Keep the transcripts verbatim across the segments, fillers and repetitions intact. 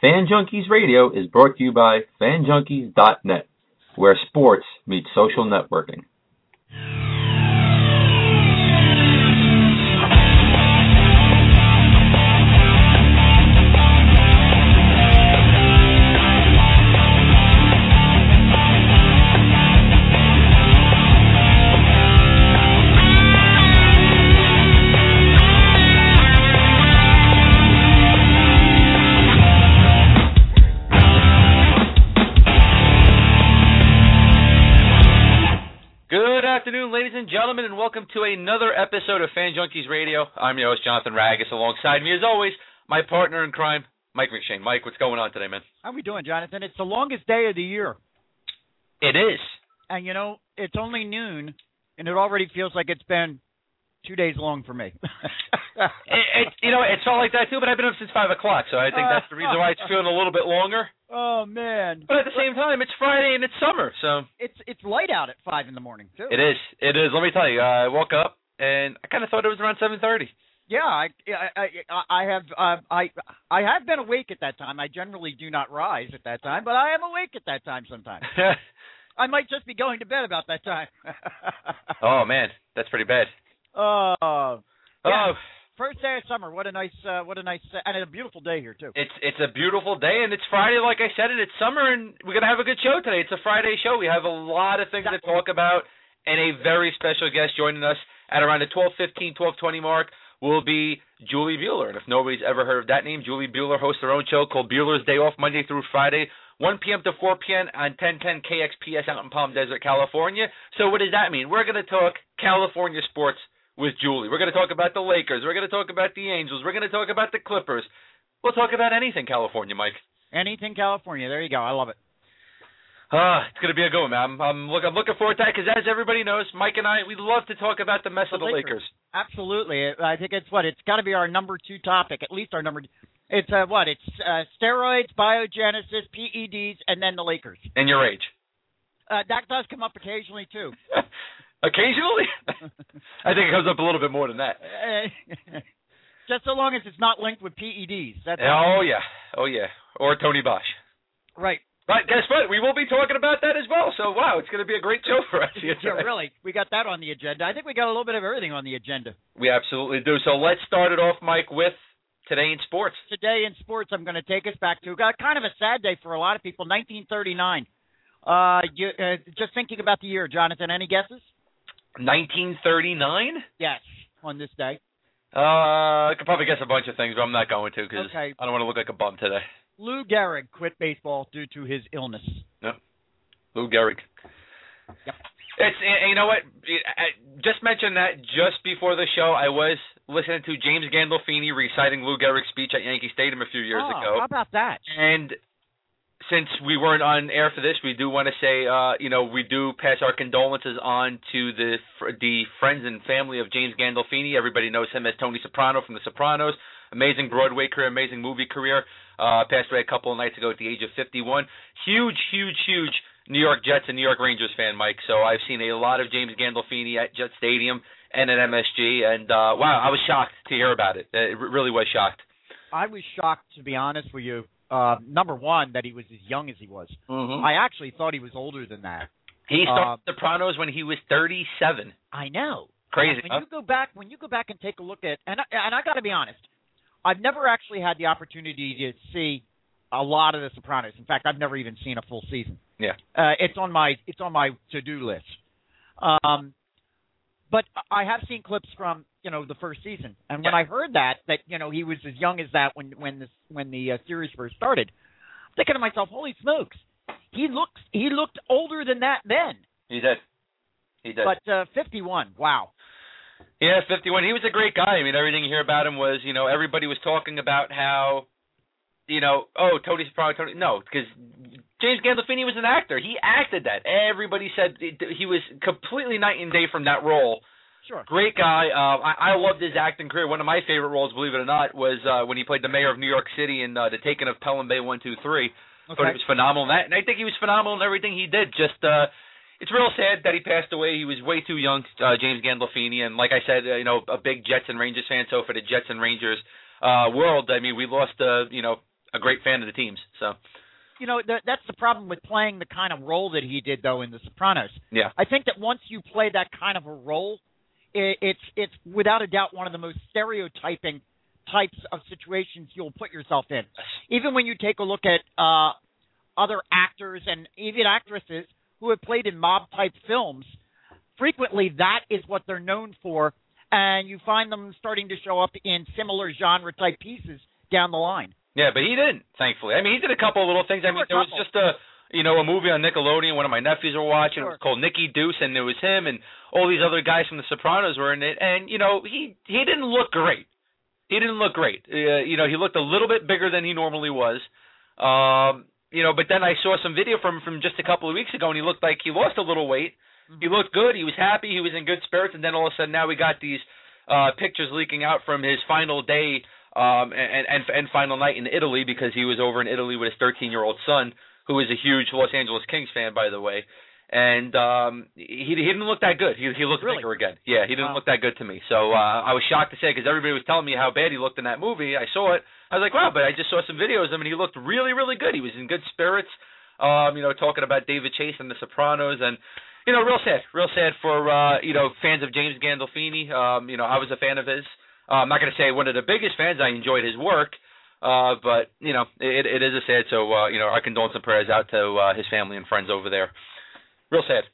Fan Junkies Radio is brought to you by fan junkies dot net, where sports meets social networking. Gentlemen, and welcome to another episode of Fan Junkies Radio. I'm your host, Jonathan Ragus. Alongside me, as always, my partner in crime, Mike McShane. Mike, what's going on today, man? How are we doing, Jonathan? It's the longest day of the year. It is. And, you know, it's only noon, and it already feels like it's been two days long for me. it, it, you know, it's all like that, too, but I've been up since five o'clock, so I think that's the reason why it's feeling a little bit longer. Oh, man. But at the same time, it's Friday and it's summer, so. It's it's light out at five in the morning, too. It is. It is. Let me tell you, I woke up and I kind of thought it was around seven thirty. Yeah, I, I, I, I have uh, I I have been awake at that time. I generally do not rise at that time, but I am awake at that time sometimes. I might just be going to bed about that time. Oh, man. That's pretty bad. Uh, yeah. Oh, first day of summer. What a nice, uh, what a nice, uh, and it's a beautiful day here too. It's it's a beautiful day, and it's Friday, like I said, and it's summer, and we're gonna have a good show today. It's a Friday show. We have a lot of things exactly. to talk about, and a very special guest joining us at around the twelve fifteen, twelve twenty mark will be Julie Buehler. And if nobody's ever heard of that name, Julie Buehler hosts her own show called Buehler's Day Off, Monday through Friday, one p.m. to four p.m. on ten ten K X P S out in Palm Desert, California. So what does that mean? We're gonna talk California sports with Julie. We're going to talk about the Lakers. We're going to talk about the Angels. We're going to talk about the Clippers. We'll talk about anything California, Mike. Anything California. There you go. I love it. Uh, it's going to be a good one, man. I'm, I'm, look, I'm looking forward to that because, as everybody knows, Mike and I, we love to talk about the mess the of the Lakers. Lakers. Absolutely. I think it's what? It's got to be our number two topic, at least our number two. It's uh, what? It's uh, steroids, biogenesis, P E Ds, and then the Lakers. And your age. Uh, that does come up occasionally, too. Occasionally? I think it comes up a little bit more than that. Just so long as it's not linked with P E Ds. That's oh, yeah. Oh, yeah. Or Tony Bosh. Right. But guess what? We will be talking about that as well. So, wow, it's going to be a great show for us here today. Yeah, really. We got that on the agenda. I think we got a little bit of everything on the agenda. We absolutely do. So let's start it off, Mike, with Today in Sports. Today in Sports, I'm going to take us back to got kind of a sad day for a lot of people, nineteen thirty-nine. Uh, you, uh, just thinking about the year, Jonathan, any guesses? nineteen thirty-nine? Yes, on this day. Uh, I could probably guess a bunch of things, but I'm not going to because okay. I don't want to look like a bum today. Lou Gehrig quit baseball due to his illness. Yep. Lou Gehrig. Yep. It's, you know what? I just mentioned that just before the show. I was listening to James Gandolfini reciting Lou Gehrig's speech at Yankee Stadium a few years oh, ago. How about that? And since we weren't on air for this, we do want to say, uh, you know, we do pass our condolences on to the the friends and family of James Gandolfini. Everybody knows him as Tony Soprano from The Sopranos. Amazing Broadway career, amazing movie career. Uh, passed away a couple of nights ago at the age of fifty-one. Huge, huge, huge New York Jets and New York Rangers fan, Mike. So I've seen a lot of James Gandolfini at Jet Stadium and at M S G. And, uh, wow, I was shocked to hear about it. It really was shocked. I was shocked, to be honest with you. Uh, number one, that he was as young as he was. Mm-hmm. I actually thought he was older than that. He started uh, Sopranos when he was thirty-seven. I know. Crazy. When huh? you go back, when you go back and take a look at, and I, and I got to be honest, I've never actually had the opportunity to see a lot of The Sopranos. In fact, I've never even seen a full season. Yeah. Uh, it's on my it's on my to-do list. Um, but I have seen clips from, you know, the first season. And when yeah. I heard that, that, you know, he was as young as that when when, this, when the uh, series first started, I'm thinking to myself, holy smokes, he looks he looked older than that then. He did. He did. But uh, fifty-one, wow. Yeah, fifty-one. He was a great guy. I mean, everything you hear about him was, you know, everybody was talking about how, you know, oh, Tony Soprano, Tony. No, because James Gandolfini was an actor. He acted that. Everybody said he was completely night and day from that role. Sure. Great guy. Uh, I, I loved his acting career. One of my favorite roles, believe it or not, was uh, when he played the mayor of New York City in uh, The Taking of Pelham Bay one two three. Okay. But he was phenomenal in that. And I think he was phenomenal in everything he did. Just uh, it's real sad that he passed away. He was way too young, uh, James Gandolfini. And like I said, uh, you know, a big Jets and Rangers fan. So for the Jets and Rangers uh, world, I mean, we lost, uh, you know, a great fan of the teams. So, you know, th- that's the problem with playing the kind of role that he did, though, in The Sopranos. Yeah. I think that once you play that kind of a role, it, it's it's without a doubt one of the most stereotyping types of situations you'll put yourself in. Even when you take a look at uh, other actors and even actresses who have played in mob-type films, frequently that is what they're known for, and you find them starting to show up in similar genre-type pieces down the line. Yeah, but he didn't, thankfully. I mean, he did a couple of little things. I mean, there was just a you know a movie on Nickelodeon one of my nephews were watching. Sure. It was called Nicky Deuce, and there was him and all these other guys from The Sopranos were in it. And, you know, he, he didn't look great. He didn't look great. Uh, you know, he looked a little bit bigger than he normally was. Um, you know, but then I saw some video from him from just a couple of weeks ago, and he looked like he lost a little weight. Mm-hmm. He looked good. He was happy. He was in good spirits. And then all of a sudden now we got these uh, pictures leaking out from his final day um, and, and and final night in Italy, because he was over in Italy with his thirteen-year-old son, who is a huge Los Angeles Kings fan, by the way. And um, he, he didn't look that good. He, he looked really? bigger again. Yeah, he didn't wow. look that good to me. So uh, I was shocked to say, because everybody was telling me how bad he looked in that movie. I saw it. I was like, wow, but I just saw some videos of him, and he looked really, really good. He was in good spirits, um, you know, talking about David Chase and The Sopranos. And, you know, real sad, real sad for, uh, you know, fans of James Gandolfini. Um, you know, I was a fan of his. Uh, I'm not going to say one of the biggest fans. I enjoyed his work. Uh, but, you know, it, it is a sad. So, uh, you know, our condolences and prayers out to uh, his family and friends over there. Real sad.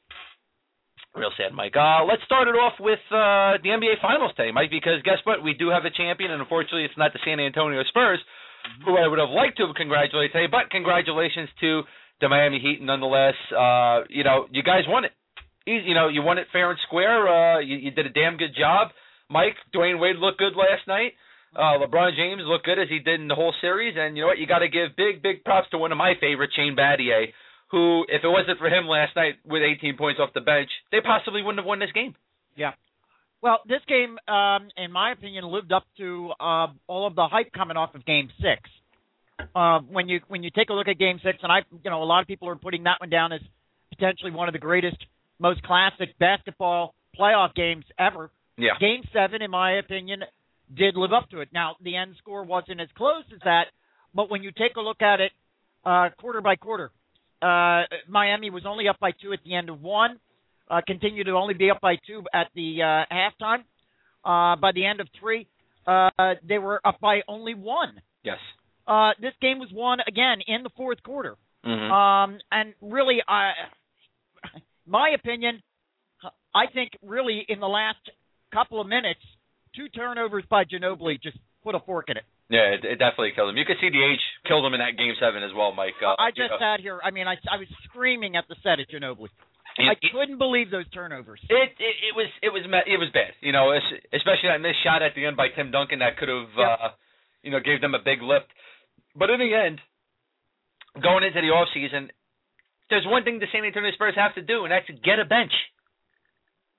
Real sad, Mike. Uh, let's start it off with uh, the N B A Finals today, Mike, because guess what? We do have a champion, and unfortunately it's not the San Antonio Spurs, who I would have liked to congratulate today, but congratulations to the Miami Heat nonetheless. Uh, you know, you guys won it. You know, you won it fair and square. Uh, you, you did a damn good job. Mike, Dwyane Wade looked good last night. Uh, LeBron James looked good as he did in the whole series, and you know what? You got to give big, big props to one of my favorites, Shane Battier, who, if it wasn't for him last night with eighteen points off the bench, they possibly wouldn't have won this game. Yeah. Well, this game, um, in my opinion, lived up to uh, all of the hype coming off of Game Six. Uh, when you when you take a look at Game Six, and I, you know, a lot of people are putting that one down as potentially one of the greatest, most classic basketball playoff games ever. Yeah. Game Seven, in my opinion, did live up to it. Now, the end score wasn't as close as that, but when you take a look at it, uh, quarter by quarter. Uh, Miami was only up by two at the end of one, uh, continued to only be up by two at the uh, halftime. Uh, by the end of three, uh, they were up by only one. Yes. Uh, this game was won, again, in the fourth quarter. Mm-hmm. Um, and really, I, my opinion, I think really in the last couple of minutes, two turnovers by Ginobili just put a fork in it. Yeah, it, it definitely killed him. You could see the age killed him in that Game seven as well, Mike. Uh, I just you know. sat here. I mean, I, I was screaming at the set at Ginobili. It, I couldn't it, believe those turnovers. It, it it was it was it was bad. You know, especially that missed shot at the end by Tim Duncan that could have, yep. uh, you know, gave them a big lift. But in the end, going into the offseason, there's one thing the San Antonio Spurs have to do, and that's get a bench.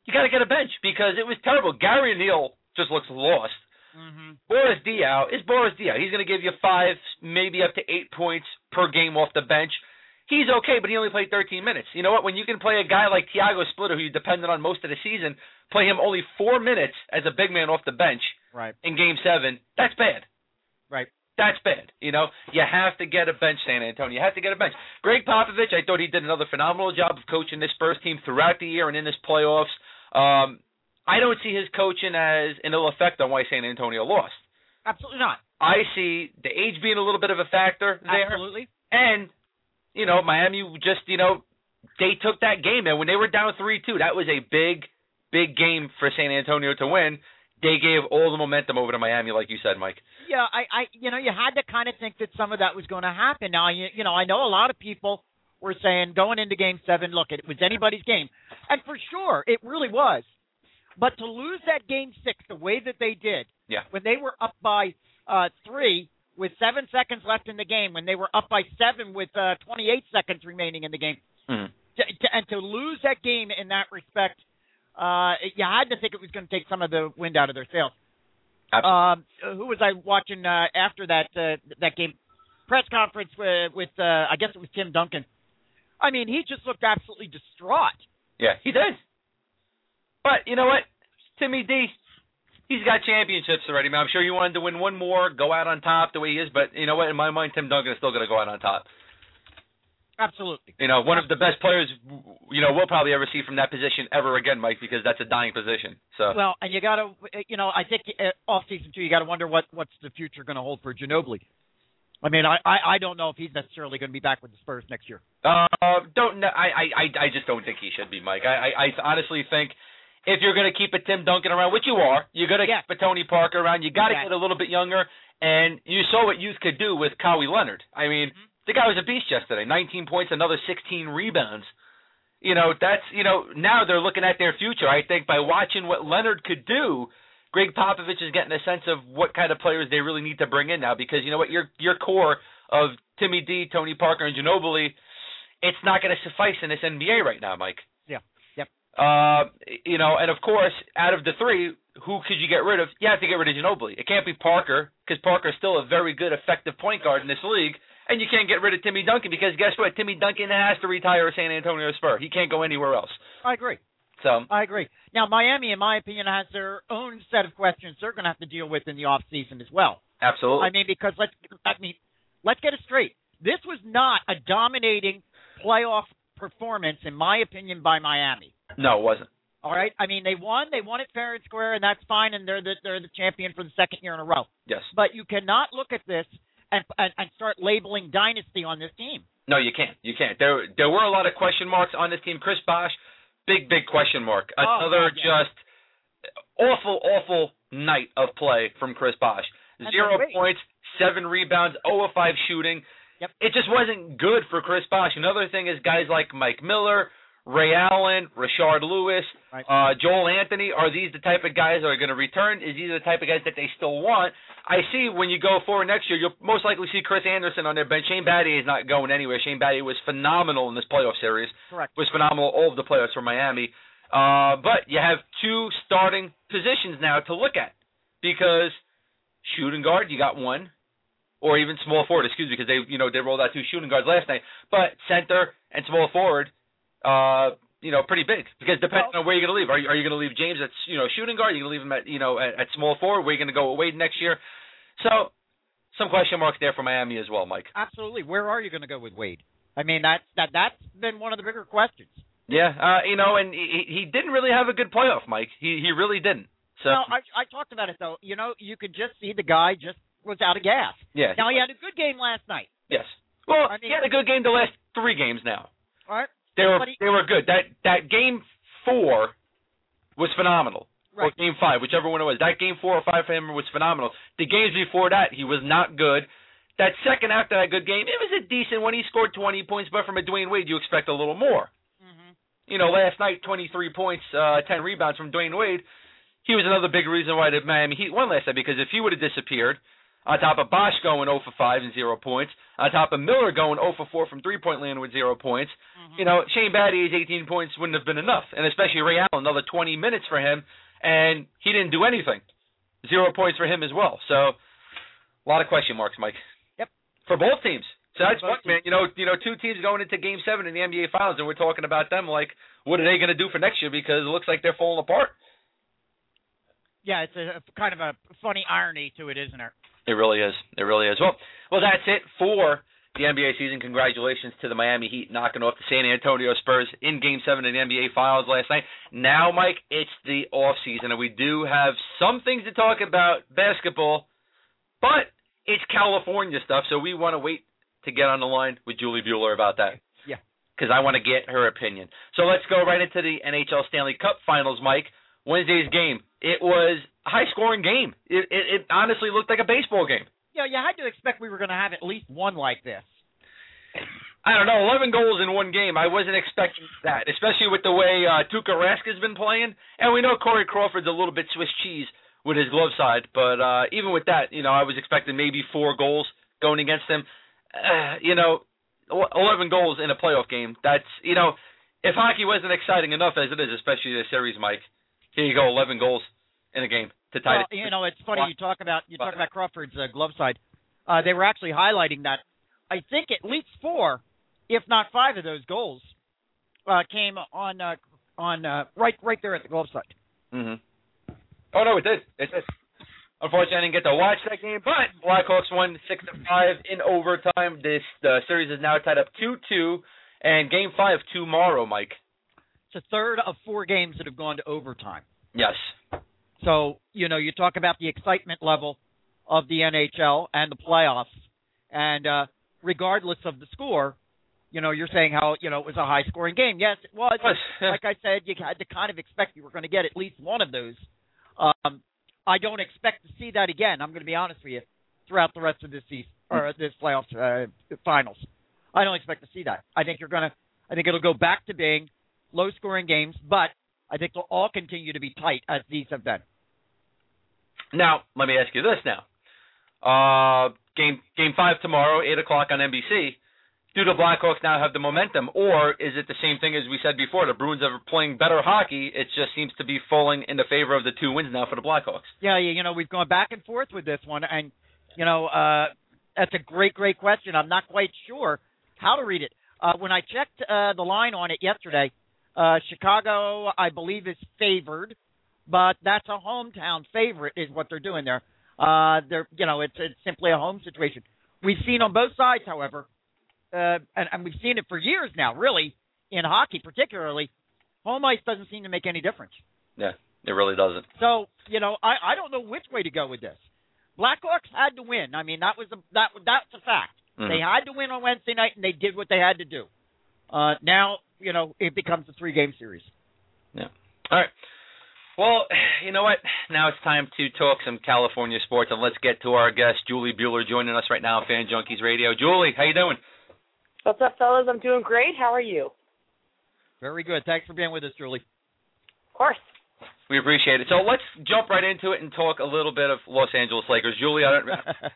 You got to get a bench because it was terrible. Gary Neal just looks lost. Mm-hmm. Boris Diaw is Boris Diaw. He's going to give you five, maybe up to eight points per game off the bench. He's okay, but he only played thirteen minutes. You know what? When you can play a guy like Thiago Splitter, who you depended on most of the season, play him only four minutes as a big man off the bench right. in Game seven, that's bad. Right. That's bad. You know, you have to get a bench, San Antonio. You have to get a bench. Gregg Popovich, I thought he did another phenomenal job of coaching this Spurs team throughout the year and in this playoffs. Um I don't see his coaching as an ill effect on why San Antonio lost. Absolutely not. I see the age being a little bit of a factor there. Absolutely. And, you know, Miami just, you know, they took that game. And when they were down three two, that was a big, big game for San Antonio to win. They gave all the momentum over to Miami, like you said, Mike. Yeah, I, I you know, you had to kind of think that some of that was going to happen. Now, you, you know, I know a lot of people were saying going into Game seven, look, it was anybody's game. And for sure, it really was. But to lose that Game six the way that they did, yeah. when they were up by uh, three with seven seconds left in the game, when they were up by seven with uh, twenty-eight seconds remaining in the game, mm-hmm. to, to, and to lose that game in that respect, uh, you had to think it was going to take some of the wind out of their sails. Um, who was I watching uh, after that uh, that game? Press conference with, with uh, I guess it was Tim Duncan. I mean, he just looked absolutely distraught. Yeah, he does. But you know what, Timmy D, he's got championships already, man. I'm sure you wanted to win one more, go out on top the way he is, but you know what? In my mind, Tim Duncan is still going to go out on top. Absolutely. You know, one of the best players, you know, we'll probably ever see from that position ever again, Mike, because that's a dying position. So well, and you got to, you know, I think off season two, you got to wonder what what's the future going to hold for Ginobili. I mean, I, I, I don't know if he's necessarily going to be back with the Spurs next year. Uh, don't know. I, I I just don't think he should be, Mike. I, I, I honestly think if you're going to keep a Tim Duncan around, which you are, you're going to yeah. keep a Tony Parker around. You got to yeah. get a little bit younger. And you saw what youth could do with Kawhi Leonard. I mean, mm-hmm. the guy was a beast yesterday. nineteen points, another sixteen rebounds. You know, that's, you know, now they're looking at their future. I think by watching what Leonard could do, Gregg Popovich is getting a sense of what kind of players they really need to bring in now, because you know what, your your core of Timmy D, Tony Parker, and Ginobili, it's not going to suffice in this N B A right now, Mike. Yeah. Yep. Uh, you know, and of course, out of the three, who could you get rid of? You have to get rid of Ginobili. It can't be Parker, because Parker is still a very good, effective point guard in this league, and you can't get rid of Timmy Duncan because guess what? Timmy Duncan has to retire a San Antonio Spur. He can't go anywhere else. I agree. So I agree. Now, Miami, in my opinion, has their own set of questions they're going to have to deal with in the offseason as well. Absolutely. I mean, because let's I mean, let's get it straight. This was not a dominating playoff performance, in my opinion, by Miami. No, it wasn't. All right. I mean, they won. They won it fair and square, and that's fine, and they're the, they're the champion for the second year in a row. Yes. But you cannot look at this and, and, and start labeling dynasty on this team. No, you can't. You can't. There, there were a lot of question marks on this team. Chris Bosh. Big, big question mark. Another oh, yeah. just awful, awful night of play from Chris Bosh. Zero points, seven rebounds, oh for five shooting. Yep. It just wasn't good for Chris Bosh. Another thing is guys like Mike Miller, Ray Allen, Rashard Lewis, right. uh, Joel Anthony. Are these the type of guys that are going to return? Is these the type of guys that they still want? I see when you go forward next year, you'll most likely see Chris Anderson on their bench. Shane Battier is not going anywhere. Shane Battier was phenomenal in this playoff series. Correct. Was phenomenal all of the playoffs for Miami. Uh, but you have two starting positions now to look at because shooting guard, you got one. Or even small forward, excuse me, because they you know they rolled out two shooting guards last night. But center and small forward, Uh, you know, pretty big because depending well, on where you're going to leave, are you, are you going to leave James at you know shooting guard? Are you going to leave him at you know at, at small forward? Where are you going to go with Wade next year? So some question marks there for Miami as well, Mike. Absolutely. Where are you going to go with Wade? I mean, that's that that's been one of the bigger questions. Yeah, uh, you know, and he, he didn't really have a good playoff, Mike. He he really didn't. So no, I I talked about it though. You know, you could just see the guy just was out of gas. Yeah. Now he had a good game last night. Yes. Well, I mean, he had a good game the last three games now. All right. They were they were good. That that game four was phenomenal. Right. Or game five, whichever one it was. That game four or five for him was phenomenal. The games before that, he was not good. That second after that good game, it was a decent one. He scored twenty points, but from a Dwyane Wade, you expect a little more. Mm-hmm. You know, last night, twenty-three points, uh, ten rebounds from Dwyane Wade. He was another big reason why the Miami Heat won last night, because if he would have disappeared, on top of Bosh going oh for five and zero points, on top of Miller going oh for four from three-point land with zero points, mm-hmm. you know, Shane Battier's eighteen points wouldn't have been enough, and especially Ray Allen, another twenty minutes for him, and he didn't do anything. Zero points for him as well. So a lot of question marks, Mike. Yep. For both teams. So that's fun, man. You know, you know, two teams going into Game seven in the N B A Finals, and we're talking about them like, what are they going to do for next year because it looks like they're falling apart. Yeah, it's a, a kind of a funny irony to it, isn't it? It really is. It really is. Well, well, that's it for the N B A season. Congratulations to the Miami Heat knocking off the San Antonio Spurs in Game seven of the N B A Finals last night. Now, Mike, it's the offseason, and we do have some things to talk about basketball, but it's California stuff, so we want to wait to get on the line with Julie Buehler about that. Yeah. Because I want to get her opinion. So let's go right into the N H L Stanley Cup Finals, Mike. Wednesday's game. It was a high-scoring game. It, it it honestly looked like a baseball game. Yeah, you had to expect we were going to have at least one like this. I don't know, eleven goals in one game. I wasn't expecting that, especially with the way uh, Tuukka Rask has been playing. And we know Corey Crawford's a little bit Swiss cheese with his glove side. But uh, even with that, you know, I was expecting maybe four goals going against him. Uh, you know, eleven goals in a playoff game. That's, you know, if hockey wasn't exciting enough as it is, especially the series, Mike, here you go, eleven goals in a game to tie well, it. You know, it's funny you talk about you talk about Crawford's uh, glove side. Uh, they were actually highlighting that. I think at least four, if not five, of those goals uh, came on uh, on uh, right right there at the glove side. Mm-hmm. Oh, no, it did. It did. Unfortunately, I didn't get to watch that game, but Blackhawks won six to five in overtime. This uh, series is now tied up two two, and Game five tomorrow, Mike. It's a third of four games that have gone to overtime. Yes. So, you know, you talk about the excitement level of the N H L and the playoffs, and uh, regardless of the score, you know, you're saying how, you know, it was a high-scoring game. Yes, it was. It was. Like I said, you had to kind of expect you were going to get at least one of those. Um, I don't expect to see that again, I'm going to be honest with you, throughout the rest of this season, or this playoffs uh, finals. I don't expect to see that. I think you're going to – I think it'll go back to being low-scoring games, but I think they'll all continue to be tight as these have been. Now, let me ask you this now. Uh, game game five tomorrow, eight o'clock on N B C. Do the Blackhawks now have the momentum, or is it the same thing as we said before? The Bruins are playing better hockey. It just seems to be falling in the favor of the two wins now for the Blackhawks. Yeah, you know, we've gone back and forth with this one, and, you know, uh, that's a great, great question. I'm not quite sure how to read it. Uh, when I checked uh, the line on it yesterday, uh, Chicago, I believe, is favored, but that's a hometown favorite is what they're doing there. Uh, they're, you know, it's, it's simply a home situation. We've seen on both sides, however, Uh, and, and we've seen it for years now, really, in hockey particularly, home ice doesn't seem to make any difference. Yeah, it really doesn't. So, you know, I, I don't know which way to go with this. Blackhawks had to win. I mean, that was a, that that's a fact. Mm-hmm. They had to win on Wednesday night, and they did what they had to do. Uh, now, you know, it becomes a three-game series. Yeah. All right. Well, you know what? Now it's time to talk some California sports, and let's get to our guest, Julie Buehler, joining us right now on Fan Junkies Radio. Julie, how you doing? What's up, fellas? I'm doing great. How are you? Very good. Thanks for being with us, Julie. Of course. We appreciate it. So let's jump right into it and talk a little bit of Los Angeles Lakers. Julie, I don't,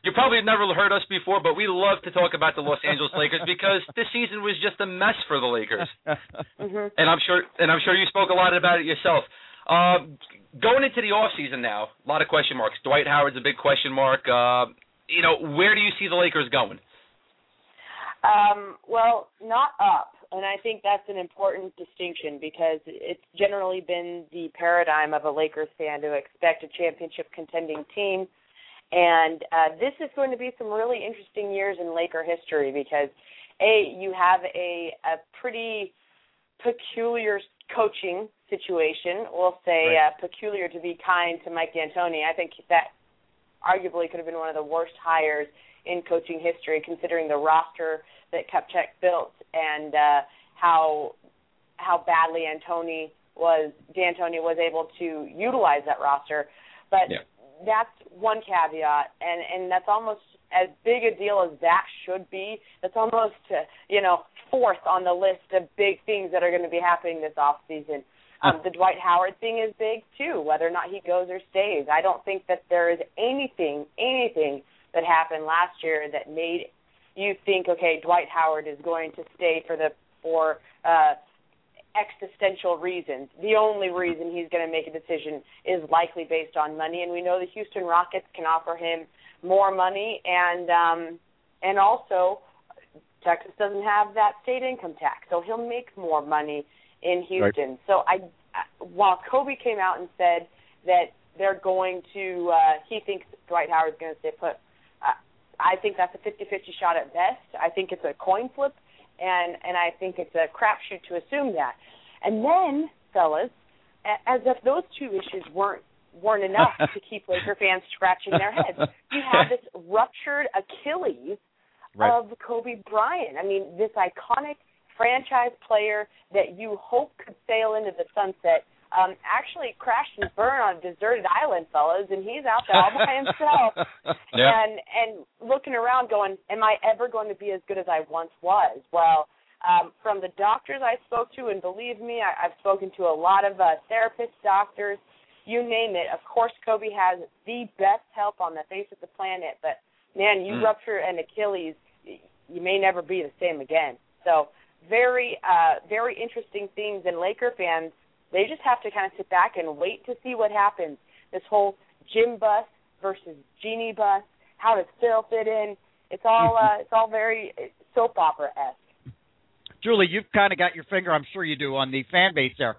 you probably have never heard us before, but we love to talk about the Los Angeles Lakers because this season was just a mess for the Lakers. Mm-hmm. And I'm sure and I'm sure you spoke a lot about it yourself. Uh, going into the offseason now, a lot of question marks. Dwight Howard's a big question mark. Uh, you know, where do you see the Lakers going? Um, well, not up, and I think that's an important distinction because it's generally been the paradigm of a Lakers fan to expect a championship contending team, and uh, this is going to be some really interesting years in Laker history because, A, you have a, a pretty peculiar coaching situation, we'll say right. uh, peculiar to be kind to Mike D'Antoni. I think that arguably could have been one of the worst hires in coaching history, considering the roster that Kupchak built and uh, how how badly Antoni was D'Antoni was able to utilize that roster. But yeah. That's one caveat, and, and that's almost as big a deal as that should be. That's almost, uh, you know, fourth on the list of big things that are going to be happening this offseason. Um, the Dwight Howard thing is big, too, whether or not he goes or stays. I don't think that there is anything, anything, that happened last year that made you think, okay, Dwight Howard is going to stay for the for uh, existential reasons. The only reason he's going to make a decision is likely based on money, and we know the Houston Rockets can offer him more money, and um, and also Texas doesn't have that state income tax, so he'll make more money in Houston. Right. So I, while Kobe came out and said that they're going to, uh, he thinks Dwight Howard's going to stay put. I think that's a fifty-fifty shot at best. I think it's a coin flip, and, and I think it's a crapshoot to assume that. And then, fellas, as if those two issues weren't weren't enough to keep Laker fans scratching their heads, you have this ruptured Achilles right. of Kobe Bryant. I mean, this iconic franchise player that you hope could sail into the sunset Um, actually crashed and burned on a deserted island, fellas, and he's out there all by himself yeah. and and looking around going, am I ever going to be as good as I once was? Well, um, from the doctors I spoke to, and believe me, I, I've spoken to a lot of uh, therapists, doctors, you name it. Of course, Kobe has the best help on the face of the planet, but, man, you mm. rupture an Achilles, you may never be the same again. So very, uh, very interesting things, and Laker fans, they just have to kind of sit back and wait to see what happens. This whole gym bus versus genie bus, how does Phil fit in? It's all uh, it's all very soap opera-esque. Julie, you've kind of got your finger, I'm sure you do, on the fan base there.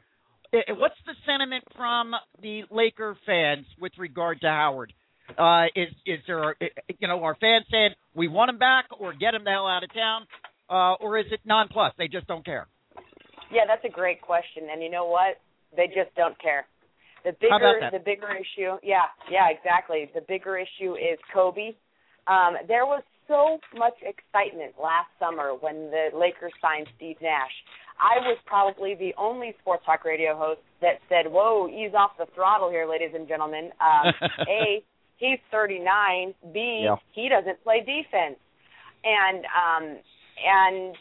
what's the sentiment from the Laker fans with regard to Howard? Uh, is is there, you know, are fans saying we want him back or get him the hell out of town, uh, or is it nonplussed? They just don't care. Yeah, that's a great question, and you know what? They just don't care. The bigger, the bigger issue, yeah, yeah, exactly. The bigger issue is Kobe. Um, there was so much excitement last summer when the Lakers signed Steve Nash. I was probably the only sports talk radio host that said, whoa, ease off the throttle here, ladies and gentlemen. Um, A, he's thirty-nine. B, yeah. He doesn't play defense. And um, and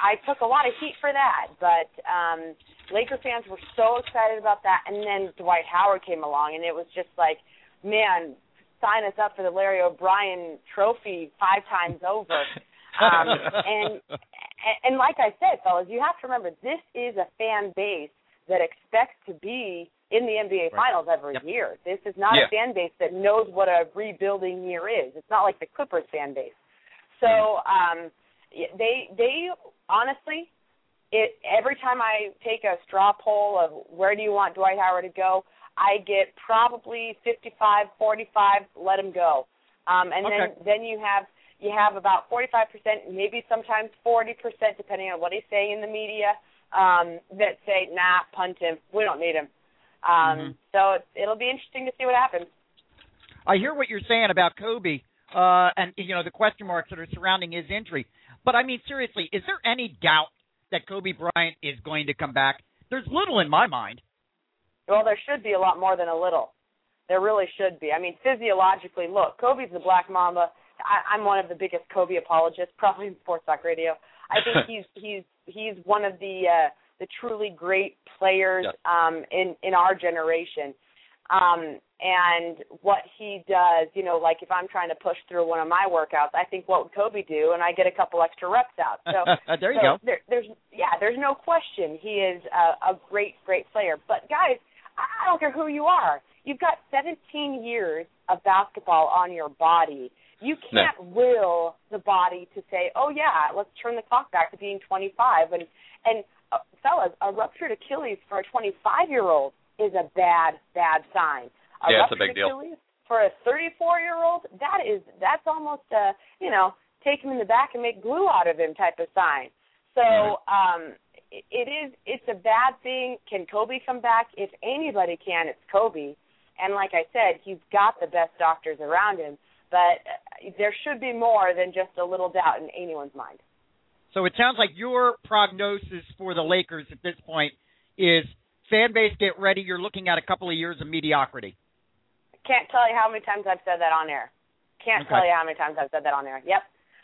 I took a lot of heat for that. But um, Laker fans were so excited about that. And then Dwight Howard came along, and it was just like, man, sign us up for the Larry O'Brien trophy five times over. Um, and and like I said, fellas, you have to remember, this is a fan base that expects to be in the N B A Finals every yep. year. This is not yeah. a fan base that knows what a rebuilding year is. It's not like the Clippers fan base. So um, they they honestly, it, every time I take a straw poll of where do you want Dwight Howard to go, I get probably fifty-five, forty-five, let him go. Um, and okay. then, then you have you have about forty-five percent, maybe sometimes forty percent, depending on what he's saying in the media, um, that say, nah, punt him. We don't need him. Um, mm-hmm. So it's, it'll be interesting to see what happens. I hear what you're saying about Kobe uh, and, you know, the question marks that are surrounding his injury. But, I mean, seriously, is there any doubt that Kobe Bryant is going to come back? There's little in my mind. Well, there should be a lot more than a little. There really should be. I mean, physiologically, look, Kobe's the Black Mamba. I, I'm one of the biggest Kobe apologists, probably in sports talk radio. I think he's he's he's one of the uh, the truly great players um, in in our generation. Um, and what he does, you know, like if I'm trying to push through one of my workouts, I think what would Kobe do, and I get a couple extra reps out. So there you so go. There, there's yeah, there's no question he is a, a great great player. But guys, I don't care who you are. You've got seventeen years of basketball on your body. You can't no. will the body to say, oh, yeah, let's turn the clock back to being twenty-five. And, and uh, fellas, a ruptured Achilles for a twenty-five-year-old is a bad, bad sign. A yeah, it's a big deal. Achilles for a thirty-four-year-old, that is, that's almost a, you know, take him in the back and make glue out of him type of sign. So, mm-hmm. um It is. It's a bad thing. Can Kobe come back? If anybody can, it's Kobe. And like I said, he's got the best doctors around him. But there should be more than just a little doubt in anyone's mind. So it sounds like your prognosis for the Lakers at this point is fan base get ready. You're looking at a couple of years of mediocrity. I can't tell you how many times I've said that on air. Can't okay. tell you how many times I've said that on air. Yep.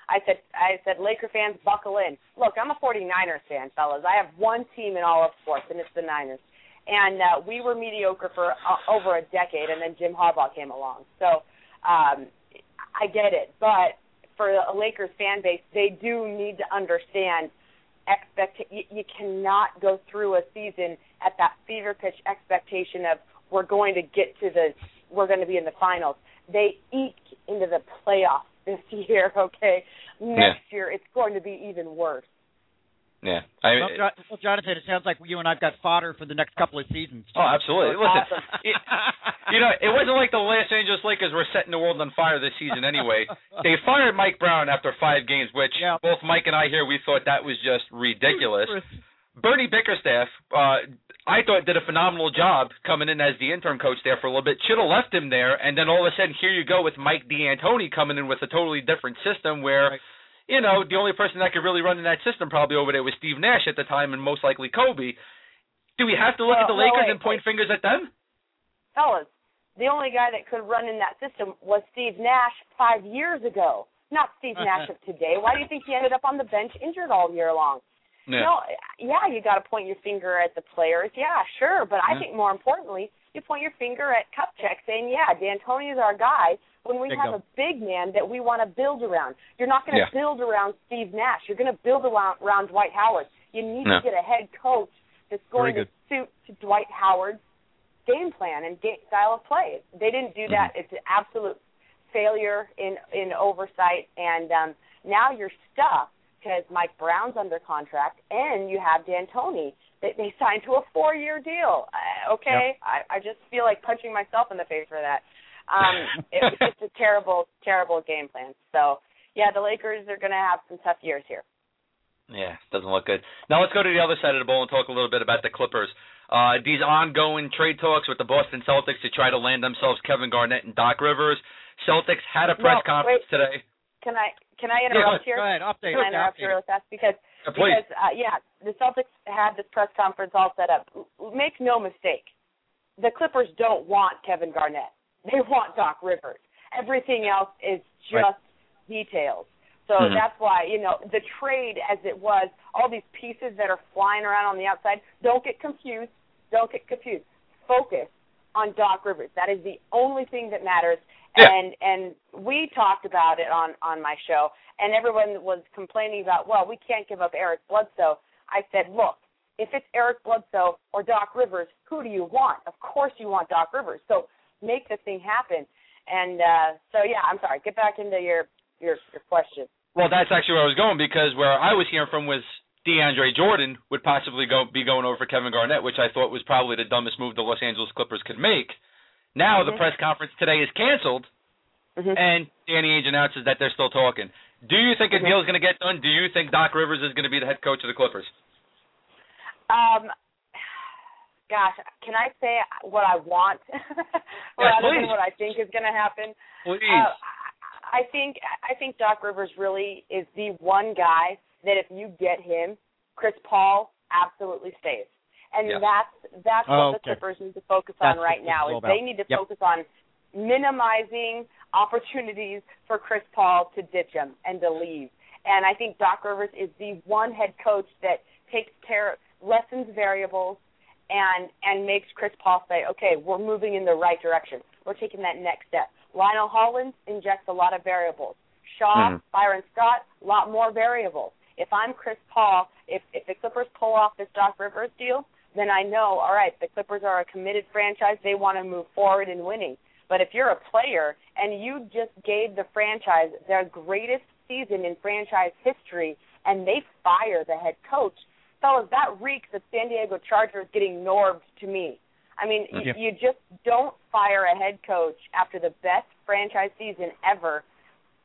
I said, I said, Laker fans, buckle in. Look, I'm a forty-niners fan, fellas. I have one team in all of sports, and it's the Niners. And uh, we were mediocre for uh, over a decade, and then Jim Harbaugh came along. So um, I get it. But for a Lakers fan base, they do need to understand expect- you, you cannot go through a season at that fever pitch expectation of we're going to get to the – we're going to be in the finals. They eke into the playoffs this year, okay? Next yeah. year, it's going to be even worse. Yeah. I mean, well, well, Jonathan, it sounds like you and I've got fodder for the next couple of seasons. Oh, absolutely. Listen, awesome. it, you know, it wasn't like the Los Angeles Lakers were setting the world on fire this season anyway. They fired Mike Brown after five games, which yeah. both Mike and I here, we thought that was just ridiculous. Bernie Bickerstaff, uh, I thought, did a phenomenal job coming in as the interim coach there for a little bit. Should have left him there, and then all of a sudden, here you go with Mike D'Antoni coming in with a totally different system where, right. you know, the only person that could really run in that system probably over there was Steve Nash at the time and most likely Kobe. Do we have to look well, at the Lakers no, wait, and point wait. fingers at them? Fellas, the only guy that could run in that system was Steve Nash five years ago, not Steve Nash of today. Why do you think he ended up on the bench injured all year long? Yeah. No, yeah, you got to point your finger at the players. Yeah, sure, but I yeah. think more importantly, you point your finger at Kupchak saying, "Yeah, D'Antoni is our guy." When we big have up. a big man that we want to build around, you're not going to yeah. build around Steve Nash. You're going to build around, around Dwight Howard. You need no. to get a head coach that's going to suit to Dwight Howard's game plan and game style of play. They didn't do mm-hmm. that. It's an absolute failure in in oversight, and um, now you're stuck. because Mike Brown's under contract, and you have D'Antoni. They, they signed to a four-year deal, uh, okay? Yep. I, I just feel like punching myself in the face for that. Um, it was just a terrible, terrible game plan. So, yeah, the Lakers are going to have some tough years here. Yeah, doesn't look good. Now let's go to the other side of the ball and talk a little bit about the Clippers. Uh, these ongoing trade talks with the Boston Celtics to try to land themselves Kevin Garnett and Doc Rivers. Celtics had a press no, conference wait. today. Can I can I interrupt yeah, go ahead. here? Go ahead. Update. Can I interrupt you really fast? Because, yeah, because uh, yeah, the Celtics had this press conference all set up. Make no mistake, the Clippers don't want Kevin Garnett. They want Doc Rivers. Everything else is just right. details. So mm-hmm. that's why, you know, the trade as it was, all these pieces that are flying around on the outside, don't get confused. Don't get confused. Focus on Doc Rivers. That is the only thing that matters. Yeah. And and we talked about it on, on my show, and everyone was complaining about, well, we can't give up Eric Bledsoe. I said, look, if it's Eric Bledsoe or Doc Rivers, who do you want? Of course you want Doc Rivers. So make this thing happen. And uh, so, yeah, I'm sorry. Get back into your... Your, your question. Well, that's actually where I was going, because where I was hearing from was DeAndre Jordan would possibly go be going over for Kevin Garnett, which I thought was probably the dumbest move the Los Angeles Clippers could make. Now mm-hmm. the press conference today is canceled, mm-hmm. and Danny Ainge announces that they're still talking. Do you think mm-hmm. a deal is going to get done? Do you think Doc Rivers is going to be the head coach of the Clippers? Um, gosh, can I say what I want rather yeah, than what I think is going to happen? Please. Uh, I think I think Doc Rivers really is the one guy that if you get him, Chris Paul absolutely stays. And yeah. that's that's oh, what the okay. Clippers need to focus on that's right now. Is about. They need to yep. focus on minimizing opportunities for Chris Paul to ditch him and to leave. And I think Doc Rivers is the one head coach that takes care, lessens variables, and and makes Chris Paul say, okay, we're moving in the right direction. We're taking that next step. Lionel Hollins injects a lot of variables. Shaw, mm-hmm. Byron Scott, a lot more variables. If I'm Chris Paul, if, if the Clippers pull off this Doc Rivers deal, then I know, all right, the Clippers are a committed franchise. They want to move forward in winning. But if you're a player and you just gave the franchise their greatest season in franchise history and they fire the head coach, fellas, that reeks of San Diego Chargers getting norbed to me. I mean, yeah. you just don't fire a head coach after the best franchise season ever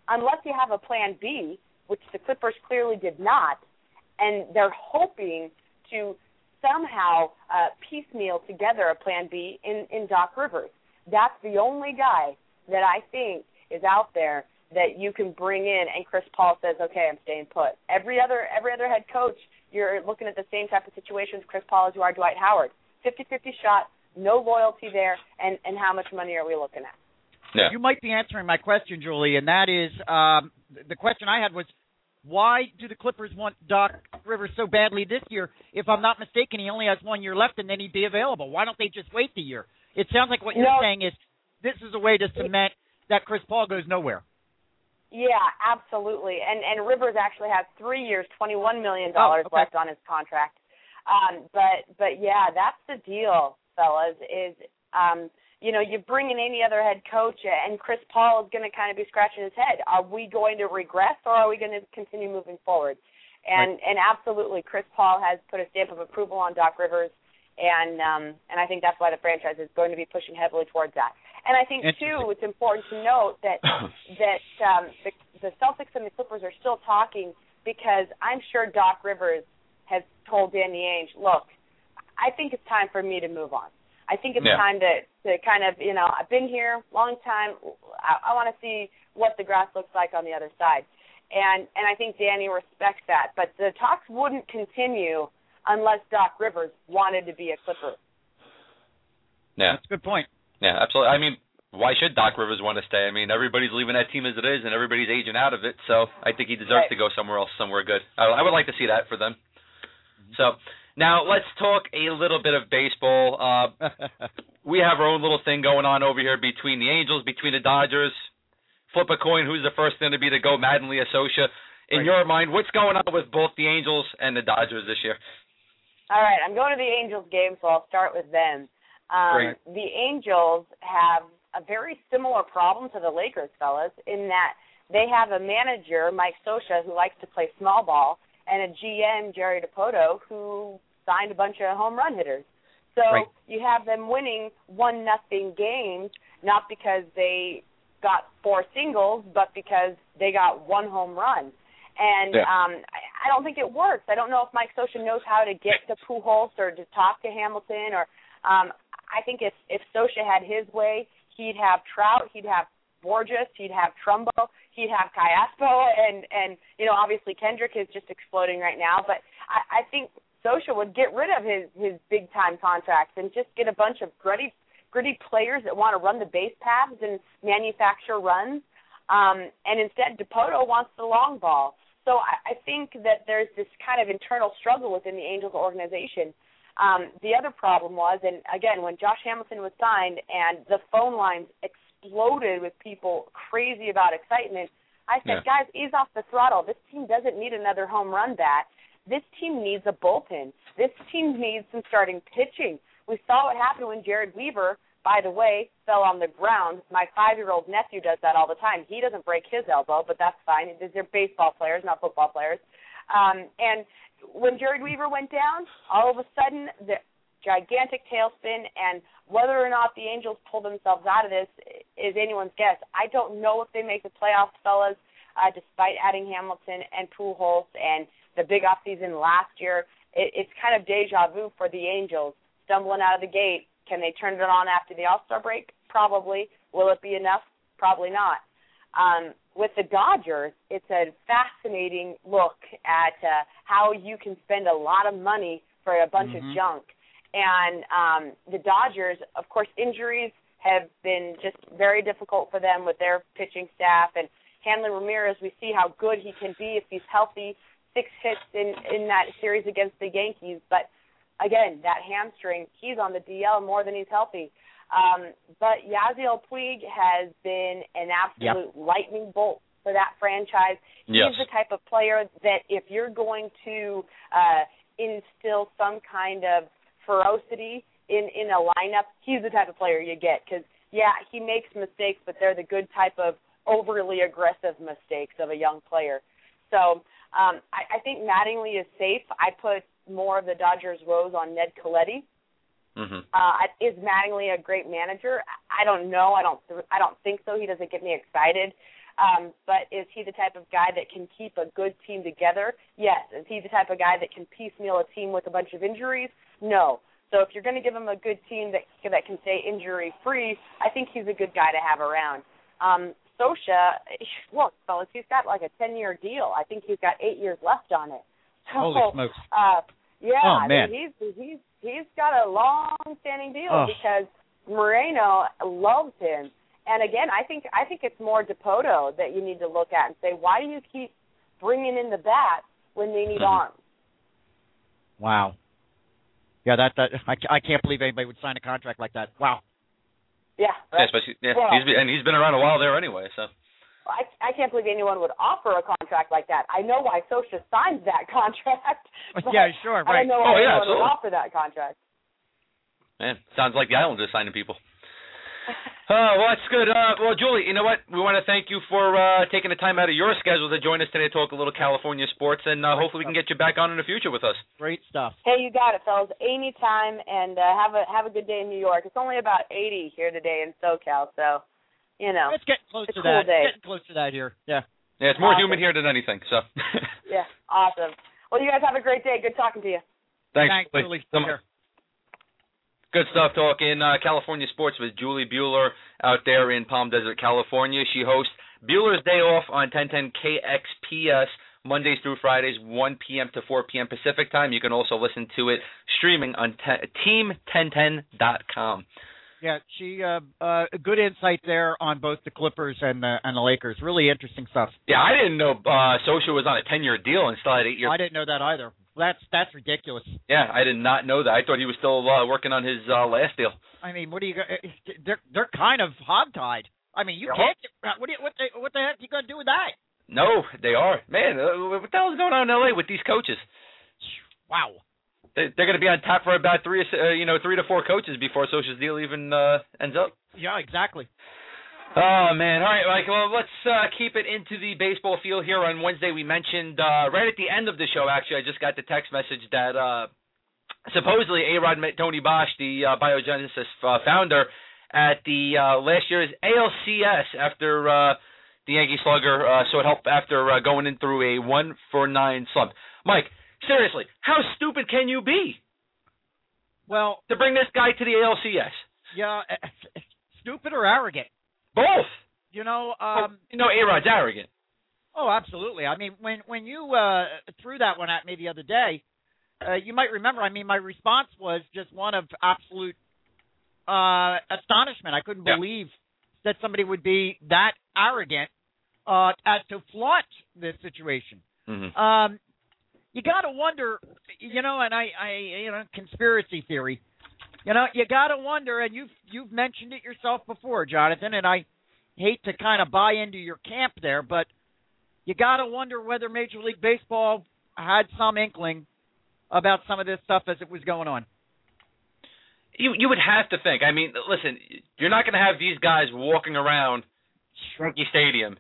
unless you have a plan B, which the Clippers clearly did not, and they're hoping to somehow uh, piecemeal together a plan B in, in Doc Rivers. That's the only guy that I think is out there that you can bring in, and Chris Paul says, okay, I'm staying put. Every other, every other head coach, you're looking at the same type of situations, Chris Paul, as you are Dwight Howard. fifty-fifty shot, no loyalty there, and, and how much money are we looking at? Yeah. You might be answering my question, Julie, and that is um, the question I had was, why do the Clippers want Doc Rivers so badly this year? If I'm not mistaken, he only has one year left, and then he'd be available. Why don't they just wait the year? It sounds like what you're no. saying is this is a way to cement that Chris Paul goes nowhere. Yeah, absolutely. And, and Rivers actually has three years, twenty-one million dollars oh, okay. left on his contract. Um, but, but yeah, that's the deal, fellas, is, um, you know, you bring in any other head coach and Chris Paul is going to kind of be scratching his head. Are we going to regress or are we going to continue moving forward? And, right. and absolutely, Chris Paul has put a stamp of approval on Doc Rivers. And, um, and I think that's why the franchise is going to be pushing heavily towards that. And I think, too, it's important to note that, that, um, the, the Celtics and the Clippers are still talking because I'm sure Doc Rivers has told Danny Ainge, look, I think it's time for me to move on. I think it's yeah. time to, to kind of, you know, I've been here a long time. I, I want to see what the grass looks like on the other side. And and I think Danny respects that. But the talks wouldn't continue unless Doc Rivers wanted to be a Clipper. Yeah. That's a good point. Yeah, absolutely. I mean, why should Doc Rivers want to stay? I mean, everybody's leaving that team as it is, and everybody's aging out of it. So I think he deserves right. to go somewhere else, somewhere good. I, I would like to see that for them. So now let's talk a little bit of baseball. Uh, we have our own little thing going on over here between the Angels, between the Dodgers. Flip a coin. Who's the first thing to be to go? Madden Lee Scioscia. In right. your mind, what's going on with both the Angels and the Dodgers this year? All right. I'm going to the Angels game, so I'll start with them. Um, the Angels have a very similar problem to the Lakers, fellas, in that They have a manager, Mike Scioscia, who likes to play small ball, and a G M, Jerry DiPoto, who signed a bunch of home run hitters. So right. you have them winning one nothing games, not because they got four singles, but because they got one home run. And yeah. um, I, I don't think it works. I don't know if Mike Scioscia knows how to get to Pujols or to talk to Hamilton. Or um, I think if, if Scioscia had his way, he'd have Trout, he'd have Borges, he'd have Trumbo, he'd have Kayaspo, and, and you know, obviously Kendrick is just exploding right now. But I, I think Scioscia would get rid of his, his big-time contracts and just get a bunch of gritty, gritty players that want to run the base paths and manufacture runs. Um, and instead, DiPoto wants the long ball. So I, I think that there's this kind of internal struggle within the Angels organization. Um, the other problem was, and again, when Josh Hamilton was signed and the phone lines exploded with people crazy about excitement, I said, yeah. guys, ease off the throttle. This team doesn't need another home run bat. This team needs a bullpen. This team needs some starting pitching. We saw what happened when Jared Weaver, by the way, fell on the ground. My five-year-old nephew does that all the time. He doesn't break his elbow, but that's fine. They're baseball players, not football players. Um, and when Jared Weaver went down, all of a sudden, the gigantic tailspin, and whether or not the Angels pull themselves out of this is anyone's guess. I don't know if they make the playoffs, fellas, uh, despite adding Hamilton and Pujols and the big offseason last year. It, it's kind of deja vu for the Angels, stumbling out of the gate. Can they turn it on after the All-Star break? Probably. Will it be enough? Probably not. Um, with the Dodgers, it's a fascinating look at uh, how you can spend a lot of money for a bunch mm-hmm. of junk. And um, the Dodgers, of course, injuries have been just very difficult for them with their pitching staff. And Hanley Ramirez, we see how good he can be if he's healthy. Six hits in, in that series against the Yankees. But again, that hamstring, he's on the D L more than he's healthy. Um, but Yasiel Puig has been an absolute yep. lightning bolt for that franchise. Yes. He's the type of player that if you're going to uh, instill some kind of ferocity in, in a lineup, he's the type of player you get. Because, yeah, he makes mistakes, but they're the good type of overly aggressive mistakes of a young player. So um, I, I think Mattingly is safe. I put more of the Dodgers' woes on Ned Colletti. Mm-hmm. Uh, is Mattingly a great manager? I don't know. I don't. Th- I don't think so. He doesn't get me excited. Um, but is he the type of guy that can keep a good team together? Yes. Is he the type of guy that can piecemeal a team with a bunch of injuries? No. So if you're going to give him a good team that that can stay injury free, I think he's a good guy to have around. Um, Scioscia, look, fellas, he's got like a ten-year deal. I think he's got eight years left on it. So, Holy smokes! Uh, Yeah, oh, man. I mean, he's he's he's got a long-standing deal oh. because Moreno loves him. And again, I think I think it's more DiPoto that you need to look at and say, why do you keep bringing in the bat when they need mm-hmm. arms? Wow. Yeah, that that I, I can't believe anybody would sign a contract like that. Wow. Yeah. Right? Yeah, especially, yeah. Well, he's been, and he's been around a while there anyway, so. I, I can't believe anyone would offer a contract like that. I know why Scioscia signed that contract. Yeah, sure, right. I don't know why oh, yeah, anyone absolutely. would offer that contract. Man, sounds like the Islanders signing people. uh, well, that's good. Uh, well, Julie, you know what? We want to thank you for uh, taking the time out of your schedule to join us today to talk a little California sports, and uh, hopefully we can get you back on in the future with us. Great stuff. Hey, you got it, fellas. Anytime, and uh, have a have a good day in New York. It's only about eighty here today in SoCal, so... You know, it's getting close it's to cool that. Day. It's getting close to that here. Yeah. Yeah, it's more awesome. humid here than anything. So. Yeah, awesome. Well, you guys have a great day. Good talking to you. Thanks, Thanks Julie. So Good stuff talking uh, California sports with Julie Buehler out there in Palm Desert, California. She hosts Buehler's Day Off on ten ten K X P S Mondays through Fridays, one p.m. to four p.m. Pacific time. You can also listen to it streaming on team ten ten dot com. Yeah, she uh, uh, good insight there on both the Clippers and the and the Lakers. Really interesting stuff. Yeah, I didn't know uh, Scioscia was on a ten year deal and still had eight years. I didn't know that either. That's that's ridiculous. Yeah, I did not know that. I thought he was still uh, working on his uh, last deal. I mean, what do you? They're they're kind of hogtied. I mean, you yeah. can't. Get, what do you, what the what the heck are you gonna do with that? No, they are. Man, what the hell is going on in L A with these coaches? Wow. They're going to be on tap for about three, uh, you know, three to four coaches before Scioscia's deal even uh, ends up. Yeah, exactly. Oh, man. All right, Mike. Well, let's uh, keep it into the baseball field here. On Wednesday, we mentioned uh, right at the end of the show, actually, I just got the text message that uh, supposedly A-Rod met Tony Bosch, the uh, biogenesis uh, founder, at the uh, last year's A L C S after uh, the Yankee slugger uh, sought help after uh, going in through a one for nine slump. Mike, seriously, how stupid can you be? Well, to bring this guy to the A L C S. Yeah, stupid or arrogant? Both. You know, um, you know, A-Rod's arrogant. Oh, absolutely. I mean, when when you uh, threw that one at me the other day, uh, you might remember. I mean, my response was just one of absolute uh, astonishment. I couldn't yeah. believe that somebody would be that arrogant uh, as to flaunt this situation. Mm-hmm. Um, you got to wonder, you know, and I, I, you know, conspiracy theory. You know, you got to wonder, and you've, you've mentioned it yourself before, Jonathan, and I hate to kind of buy into your camp there, but you got to wonder whether Major League Baseball had some inkling about some of this stuff as it was going on. You you would have to think. I mean, listen, you're not going to have these guys walking around Yankee Stadium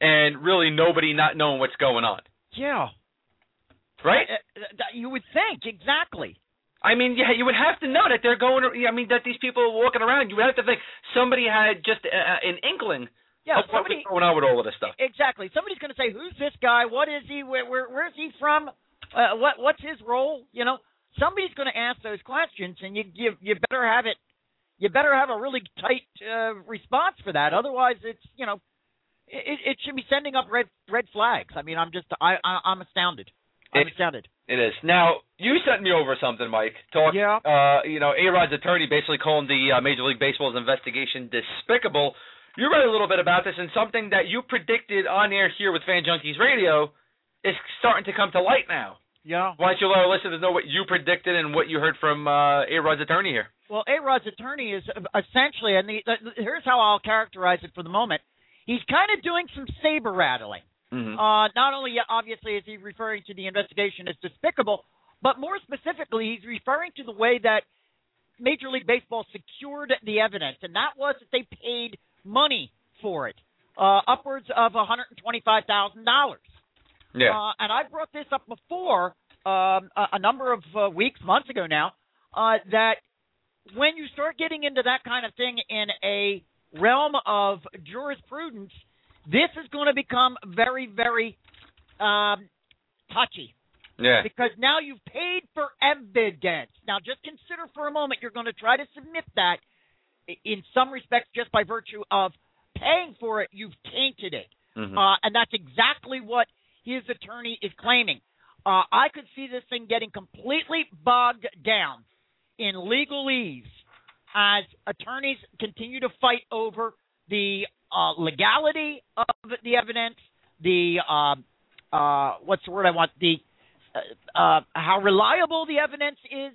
and really nobody not knowing what's going on. Yeah. Right? You would think, exactly. I mean, yeah, you would have to know that they're going – I mean, that these people are walking around. You would have to think somebody had just uh, an inkling yeah, of somebody, what was going on with all of this stuff. Exactly. Somebody's going to say, who's this guy? What is he? Where, where, where is he from? Uh, what What's his role? You know, somebody's going to ask those questions, and you, you you better have it – you better have a really tight uh, response for that. Otherwise, it's – you know, it, it should be sending up red red flags. I mean, I'm just – I I'm astounded. I'm it, astounded. It is. Now, you sent me over something, Mike. Talk, yeah. Uh, you know, A-Rod's attorney basically calling the uh, Major League Baseball's investigation despicable. You read a little bit about this, and something that you predicted on air here with Fan Junkies Radio is starting to come to light now. Yeah. Why don't you let our listeners know what you predicted and what you heard from uh, A-Rod's attorney here? Well, A-Rod's attorney is essentially, and the, the, here's how I'll characterize it for the moment. He's kind of doing some saber rattling. Mm-hmm. Uh, not only, obviously, is he referring to the investigation as despicable, but more specifically, he's referring to the way that Major League Baseball secured the evidence, and that was that they paid money for it, uh, upwards of one hundred twenty-five thousand dollars. Yeah. Uh, and I brought this up before, um, a, a number of uh, weeks, months ago now, uh, that when you start getting into that kind of thing in a realm of jurisprudence, this is going to become very, very um, touchy. Yeah. Because now you've paid for evidence. Now, just consider for a moment you're going to try to submit that. In some respects, just by virtue of paying for it, you've tainted it. Mm-hmm. Uh, and that's exactly what his attorney is claiming. Uh, I could see this thing getting completely bogged down in legalese as attorneys continue to fight over the Uh, legality of the evidence, the uh, uh, what's the word I want, the uh, uh, how reliable the evidence is.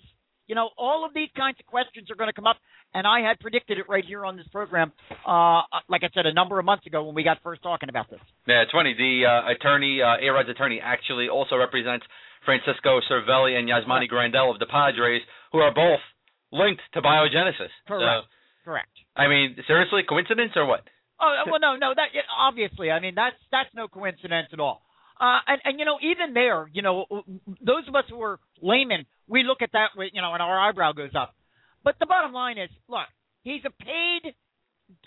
You know, all of these kinds of questions are going to come up, and I had predicted it right here on this program, uh, like I said, a number of months ago when we got first talking about this. Yeah, it's funny. The uh, attorney, uh, A-Rod's attorney, actually also represents Francisco Cervelli and Yasmani Grandel of the Padres, who are both linked to biogenesis. Correct. So, correct. I mean, seriously, coincidence or what? Oh, well, no, no, that obviously, I mean, that's that's no coincidence at all. Uh, and, and, you know, even there, you know, those of us who are laymen, we look at that, with, you know, and our eyebrow goes up. But the bottom line is, look, he's a paid,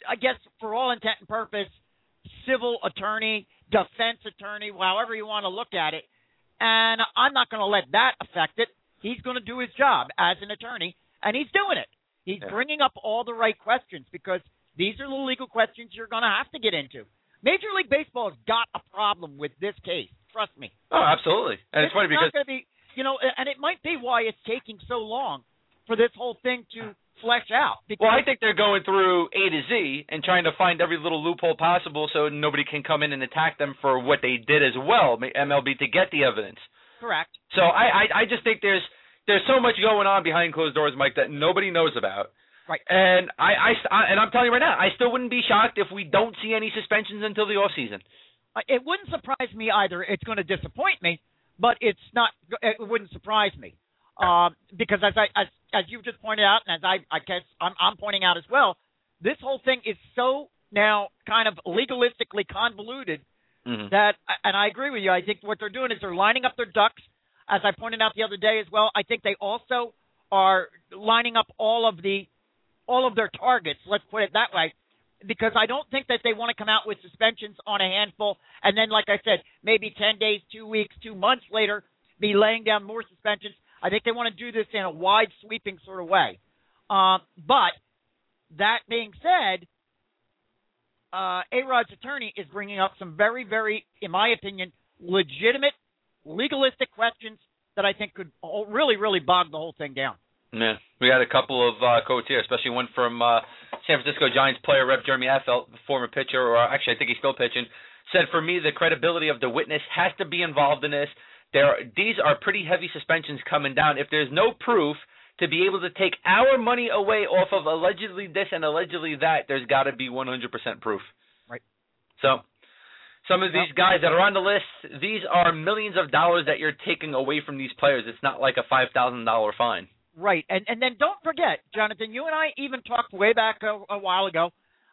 I guess, for all intent and purpose, civil attorney, defense attorney, however you want to look at it. And I'm not going to let that affect it. He's going to do his job as an attorney, and he's doing it. He's yeah. bringing up all the right questions because these are the legal questions you're going to have to get into. Major League Baseball has got a problem with this case. Trust me. Oh, absolutely. And this it's funny because – be, you know, and it might be why it's taking so long for this whole thing to flesh out. Well, I think they're going through A to Z and trying to find every little loophole possible so nobody can come in and attack them for what they did as well, M L B, to get the evidence. Correct. So I, I, I just think there's there's so much going on behind closed doors, Mike, that nobody knows about. Right. And I, I, I and I'm telling you right now, I still wouldn't be shocked if we don't see any suspensions until the off season. It wouldn't surprise me either. It's going to disappoint me, but it's not. It wouldn't surprise me uh, because as I as, as you just pointed out, and as I I guess I'm, I'm pointing out as well, this whole thing is so now kind of legalistically convoluted mm-hmm. that, and I agree with you, I think what they're doing is they're lining up their ducks. As I pointed out the other day as well, I think they also are lining up all of the all of their targets, let's put it that way, because I don't think that they want to come out with suspensions on a handful and then, like I said, maybe ten days, two weeks, two months later, be laying down more suspensions. I think they want to do this in a wide sweeping sort of way. Uh, but that being said, uh, A-Rod's attorney is bringing up some very, very, in my opinion, legitimate, legalistic questions that I think could really, really bog the whole thing down. Yeah, we had a couple of uh, quotes here, especially one from uh, San Francisco Giants player rep Jeremy Affelt, former pitcher, or actually I think he's still pitching, said, "For me, the credibility of the witness has to be involved in this. There are, these are pretty heavy suspensions coming down. If there's no proof to be able to take our money away off of allegedly this and allegedly that, there's got to be one hundred percent proof." Right. So some of these guys that are on the list, these are millions of dollars that you're taking away from these players. It's not like a five thousand dollars fine. Right, and and then don't forget, Jonathan, you and I even talked way back a, a while ago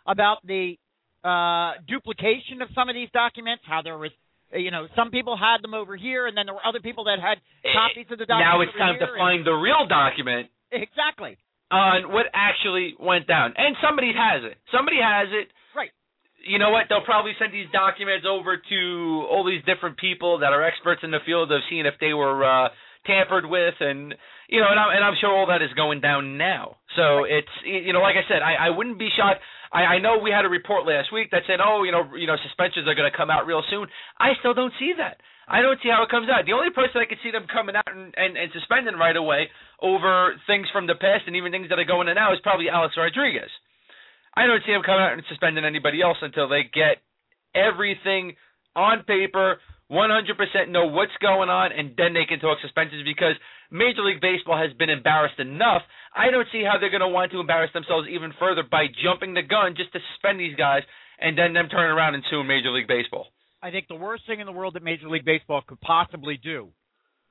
about the uh, duplication of some of these documents, how there was, you know, some people had them over here, and then there were other people that had copies of the documents. Now it's time to find the real document. Exactly. On what actually went down. And somebody has it. Somebody has it. Right. You know what? They'll probably send these documents over to all these different people that are experts in the field of seeing if they were uh, – tampered with, and you know, and I'm, and I'm sure all that is going down now. So it's, you know, like I said, I, I wouldn't be shocked. I, I know we had a report last week that said, oh, you know, you know, suspensions are going to come out real soon. I still don't see that. I don't see how it comes out. The only person I could see them coming out and, and, and suspending right away over things from the past and even things that are going on now is probably Alex Rodriguez. I don't see him coming out and suspending anybody else until they get everything on paper, one hundred percent know what's going on, and then they can talk suspensions, because Major League Baseball has been embarrassed enough. I don't see how they're going to want to embarrass themselves even further by jumping the gun just to suspend these guys and then them turn around and sue Major League Baseball. I think the worst thing in the world that Major League Baseball could possibly do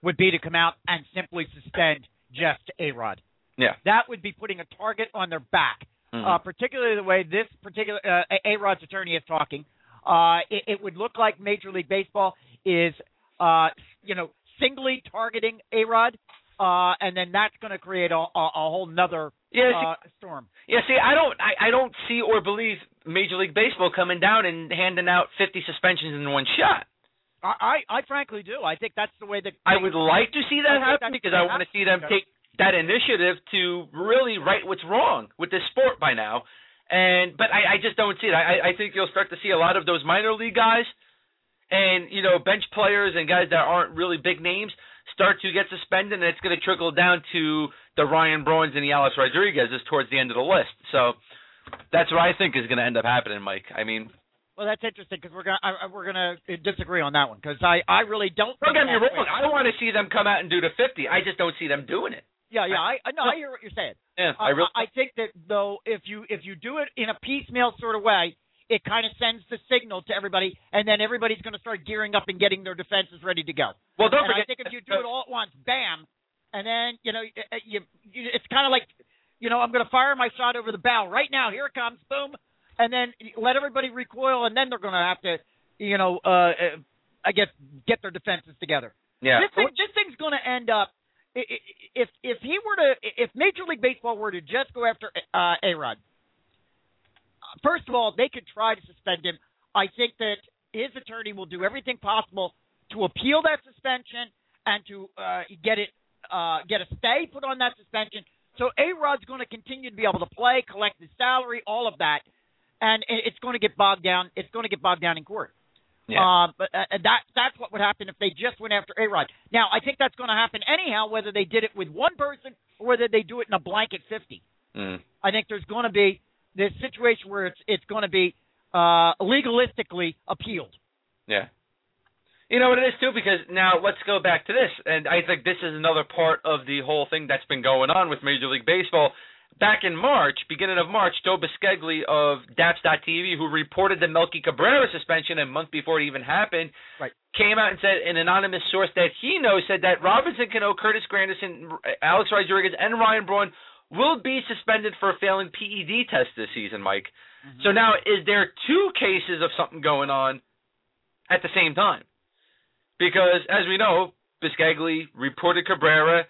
would be to come out and simply suspend just A-Rod. Yeah. That would be putting a target on their back, mm-hmm. uh, particularly the way this particular uh, A-Rod's attorney is talking. Uh, it, it would look like Major League Baseball is, uh, you know, singly targeting A-Rod, uh, and then that's going to create a, a, a whole nother yeah, uh, see, storm. Yeah, see, I don't, I, I don't see or believe Major League Baseball coming down and handing out fifty suspensions in one shot. I, I, I frankly do. I think that's the way that I would like to see that happen, because I want to see them take that initiative to really right what's wrong with this sport by now. And but I, I just don't see it. I, I think you'll start to see a lot of those minor league guys and, you know, bench players and guys that aren't really big names start to get suspended, and it's going to trickle down to the Ryan Brawns and the Alex Rodriguez's towards the end of the list. So that's what I think is going to end up happening, Mike. I mean, well, that's interesting, because we're going we're going to disagree on that one, because I, I really don't. Don't get me wrong. I want to see them come out and do the fifty. I just don't see them doing it. Yeah, yeah, I no, I hear what you're saying. Yeah, I, really- uh, I think that, though, if you if you do it in a piecemeal sort of way, it kind of sends the signal to everybody, and then everybody's going to start gearing up and getting their defenses ready to go. Well, don't and forget. I think if you do it all at once, bam, and then you know, you, you it's kind of like, you know, I'm going to fire my shot over the bow right now. Here it comes, boom, and then let everybody recoil, and then they're going to have to, you know, uh, I guess get their defenses together. Yeah, this, thing, this thing's going to end up. If if he were to if Major League Baseball were to just go after uh, A-Rod, first of all, they could try to suspend him. I think that his attorney will do everything possible to appeal that suspension and to uh, get it uh, get a stay put on that suspension. So A-Rod's going to continue to be able to play, collect his salary, all of that, and it's going to get bogged down. It's going to get bogged down in court. Yeah. Uh, but uh, that that's what would happen if they just went after A-Rod. Now, I think that's going to happen anyhow, whether they did it with one person or whether they do it in a blanket fifty. Mm. I think there's going to be this situation where it's it's going to be uh, legalistically appealed. Yeah. You know what it is, too, because now let's go back to this. And I think this is another part of the whole thing that's been going on with Major League Baseball. Back in March, beginning of March, Joe Bisceglie of Daps dot T V, who reported the Melky Cabrera suspension a month before it even happened, right, came out and said an anonymous source that he knows said that Robinson Cano, Curtis Granderson, Alex Rodriguez, and Ryan Braun will be suspended for failing P E D tests this season, Mike. Mm-hmm. So now is there two cases of something going on at the same time? Because, as we know, Biscaglia reported Cabrera.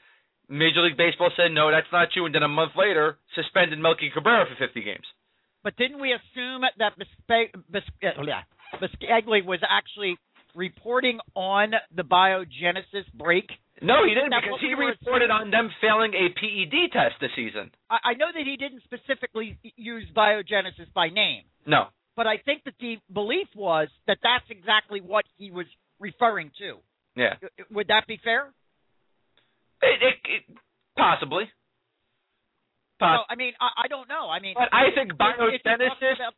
Major League Baseball said, no, that's not you. And then a month later, suspended Melky Cabrera for fifty games. But didn't we assume that Biscaglia Bis- Bis- was actually reporting on the biogenesis break? No, he didn't, because he reported on them failing a P E D test this season. I-, I know that he didn't specifically use biogenesis by name. No. But I think that the belief was that that's exactly what he was referring to. Yeah. Would that be fair? It, it, it, possibly. Poss- no, I mean, I, I don't know. I mean, but I think biogenesis. About-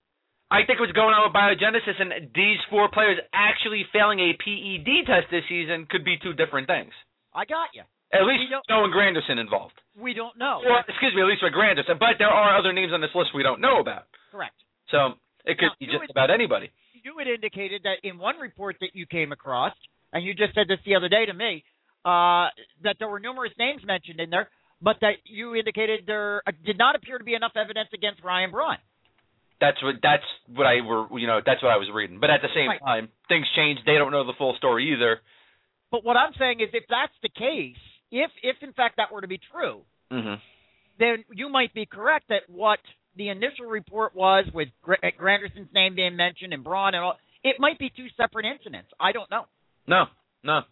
I think what's going on with biogenesis and these four players actually failing a P E D test this season could be two different things. I got you. At least Joe and Granderson involved. We don't know. Or, excuse me, at least with Granderson. But there are other names on this list we don't know about. Correct. So it could now, be just had, about anybody. You had indicated that in one report that you came across, and you just said this the other day to me, Uh, that there were numerous names mentioned in there, but that you indicated there did not appear to be enough evidence against Ryan Braun. That's what that's what I were you know that's what I was reading. But at the same right. time, things change. They don't know the full story either. But what I'm saying is, if that's the case, if if in fact that were to be true, mm-hmm. then you might be correct that what the initial report was, with Gr- Granderson's name being mentioned and Braun and all, it might be two separate incidents. I don't know. No, no.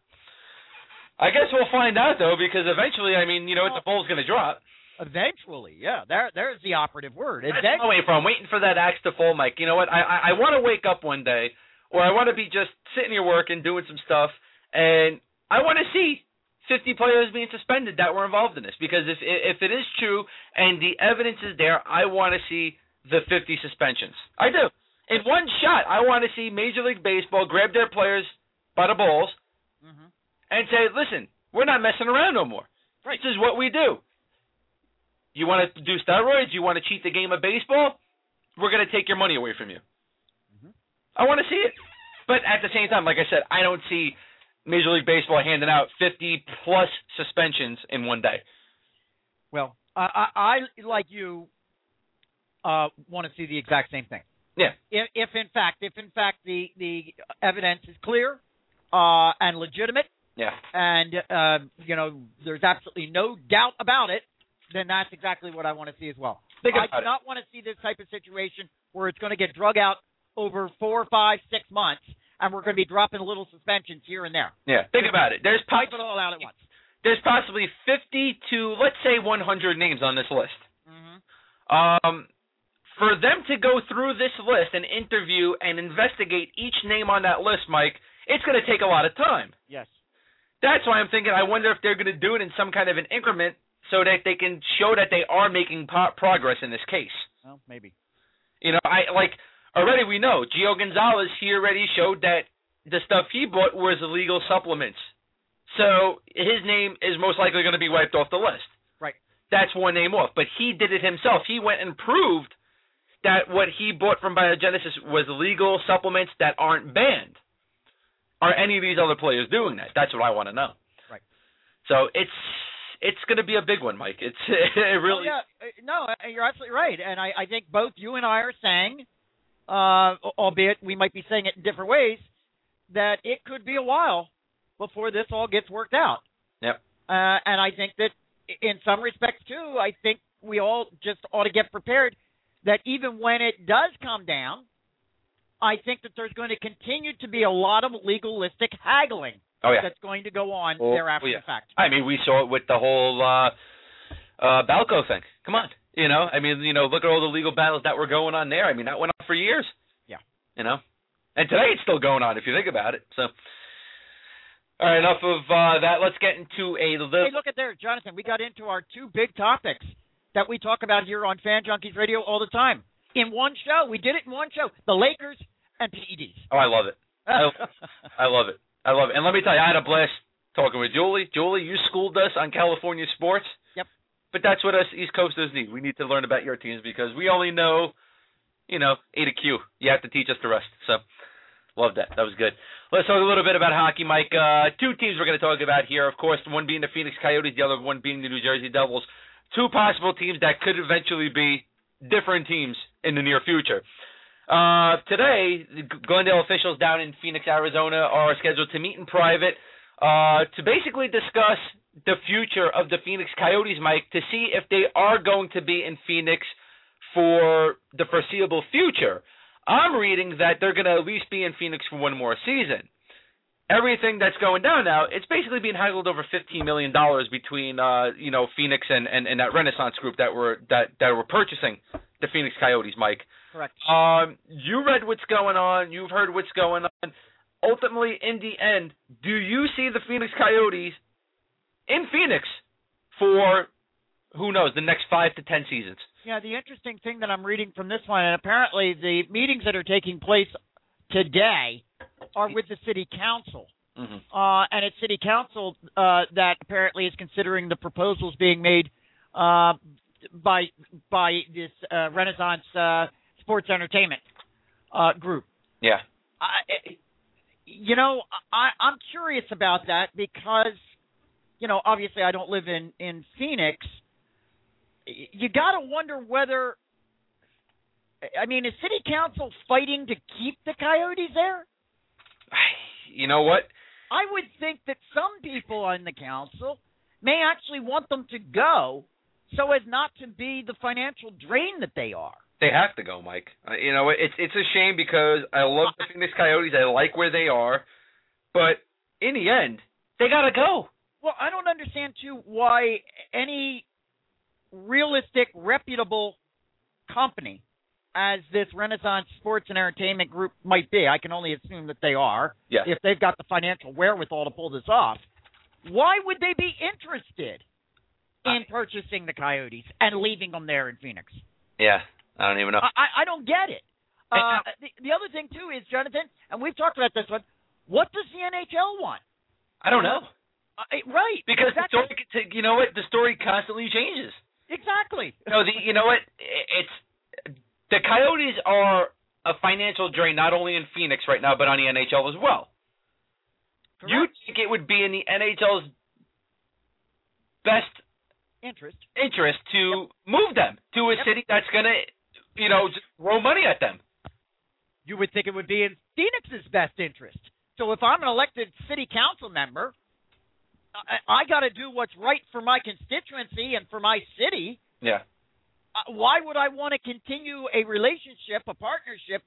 I guess we'll find out, though, because eventually, I mean, you know, well, the ball's going to drop. Eventually, yeah. There, There's the operative word. That's eventually. Away from waiting for that axe to fall, Mike. You know what? I, I, I want to wake up one day, or I want to be just sitting here working, doing some stuff, and I want to see fifty players being suspended that were involved in this. Because if if it is true and the evidence is there, I want to see the fifty suspensions. I do. In one shot, I want to see Major League Baseball grab their players by the balls, mm-hmm. and say, listen, we're not messing around no more. Right. This is what we do. You want to do steroids? You want to cheat the game of baseball? We're going to take your money away from you. Mm-hmm. I want to see it. But at the same time, like I said, I don't see Major League Baseball handing out fifty-plus suspensions in one day. Well, I, I like you, uh, want to see the exact same thing. Yeah. If, if in fact, if in fact the, the evidence is clear uh, and legitimate, yeah, and, uh, you know, there's absolutely no doubt about it, then that's exactly what I want to see as well. I do it. not want to see this type of situation where it's going to get drug out over four, five, six months, and we're going to be dropping little suspensions here and there. Yeah, think about it. There's pos- it all out at once. There's possibly fifty to, let's say, one hundred names on this list. Mm-hmm. Um, for them to go through this list and interview and investigate each name on that list, Mike, it's going to take a lot of time. Yes. That's why I'm thinking, I wonder if they're going to do it in some kind of an increment so that they can show that they are making po- progress in this case. Well, maybe. You know, I like already we know Gio Gonzalez, he already showed that the stuff he bought was illegal supplements. So his name is most likely going to be wiped off the list. Right. That's one name off. But he did it himself. He went and proved that what he bought from Biogenesis was legal supplements that aren't banned. Are any of these other players doing that? That's what I want to know. Right. So it's it's going to be a big one, Mike. It's it really. Oh, yeah. No, you're absolutely right, and I, I think both you and I are saying, uh, albeit we might be saying it in different ways, that it could be a while before this all gets worked out. Yep. Uh, and I think that in some respects too, I think we all just ought to get prepared that even when it does come down, I think that there's going to continue to be a lot of legalistic haggling oh, yeah. that's going to go on well, thereafter well, yeah. the fact. I mean, we saw it with the whole uh, uh, Balco thing. Come on. You know, I mean, you know, look at all the legal battles that were going on there. I mean, that went on for years. Yeah. You know? And today it's still going on if you think about it. So, all right, enough of uh, that. Let's get into a little. Hey, look at there, Jonathan. We got into our two big topics that we talk about here on Fan Junkies Radio all the time. In one show. We did it in one show. The Lakers and P E Ds. Oh, I love it. I, I love it. I love it. And let me tell you, I had a blast talking with Julie. Julie, you schooled us on California sports. Yep. But that's what us East Coasters need. We need to learn about your teams because we only know, you know, A to Q. You have to teach us the rest. So, love that. That was good. Let's talk a little bit about hockey, Mike. Uh, two teams we're going to talk about here. Of course, one being the Phoenix Coyotes, the other one being the New Jersey Devils. Two possible teams that could eventually be different teams in the near future. Uh, today, the Glendale officials down in Phoenix, Arizona, are scheduled to meet in private uh, to basically discuss the future of the Phoenix Coyotes, Mike, to see if they are going to be in Phoenix for the foreseeable future. I'm reading that they're going to at least be in Phoenix for one more season. Everything that's going down now, it's basically being haggled over fifteen million dollars between uh, you know, Phoenix and, and, and that Renaissance group that were that, that were purchasing the Phoenix Coyotes, Mike. Correct. Um, you read what's going on. You've heard what's going on. Ultimately, in the end, do you see the Phoenix Coyotes in Phoenix for, who knows, the next five to ten seasons? Yeah, the interesting thing that I'm reading from this one, and apparently the meetings that are taking place today are with the city council. Mm-hmm. Uh, and it's city council uh, that apparently is considering the proposals being made uh, by by this uh, Renaissance uh, Sports Entertainment uh, group. Yeah. I, you know, I, I'm curious about that because, you know, obviously I don't live in, in Phoenix. You got to wonder whether – I mean, is city council fighting to keep the Coyotes there? You know what? I would think that some people on the council may actually want them to go so as not to be the financial drain that they are. They have to go, Mike. Uh, you know, it's it's a shame because I love the Phoenix Coyotes. I like where they are. But in the end, they got to go. Well, I don't understand, too, why any realistic, reputable company as this Renaissance Sports and Entertainment group might be. I can only assume that they are, yes, if they've got the financial wherewithal to pull this off. Why would they be interested in purchasing the Coyotes and leaving them there in Phoenix? Yeah, I don't even know. I, I don't get it. Uh, the, the other thing, too, is, Jonathan, and we've talked about this one, what does the N H L want? I don't know. Uh, right. Because exactly. the story, you know what, the story constantly changes. Exactly. No, the, you know what? It's the Coyotes are a financial drain not only in Phoenix right now, but on the N H L as well. Correct. You think it would be in the N H L's best interest interest to yep. move them to a yep. city that's gonna, you know, just throw money at them? You would think it would be in Phoenix's best interest. So if I'm an elected city council member, I, I got to do what's right for my constituency and for my city. Yeah. Uh, why would I want to continue a relationship, a partnership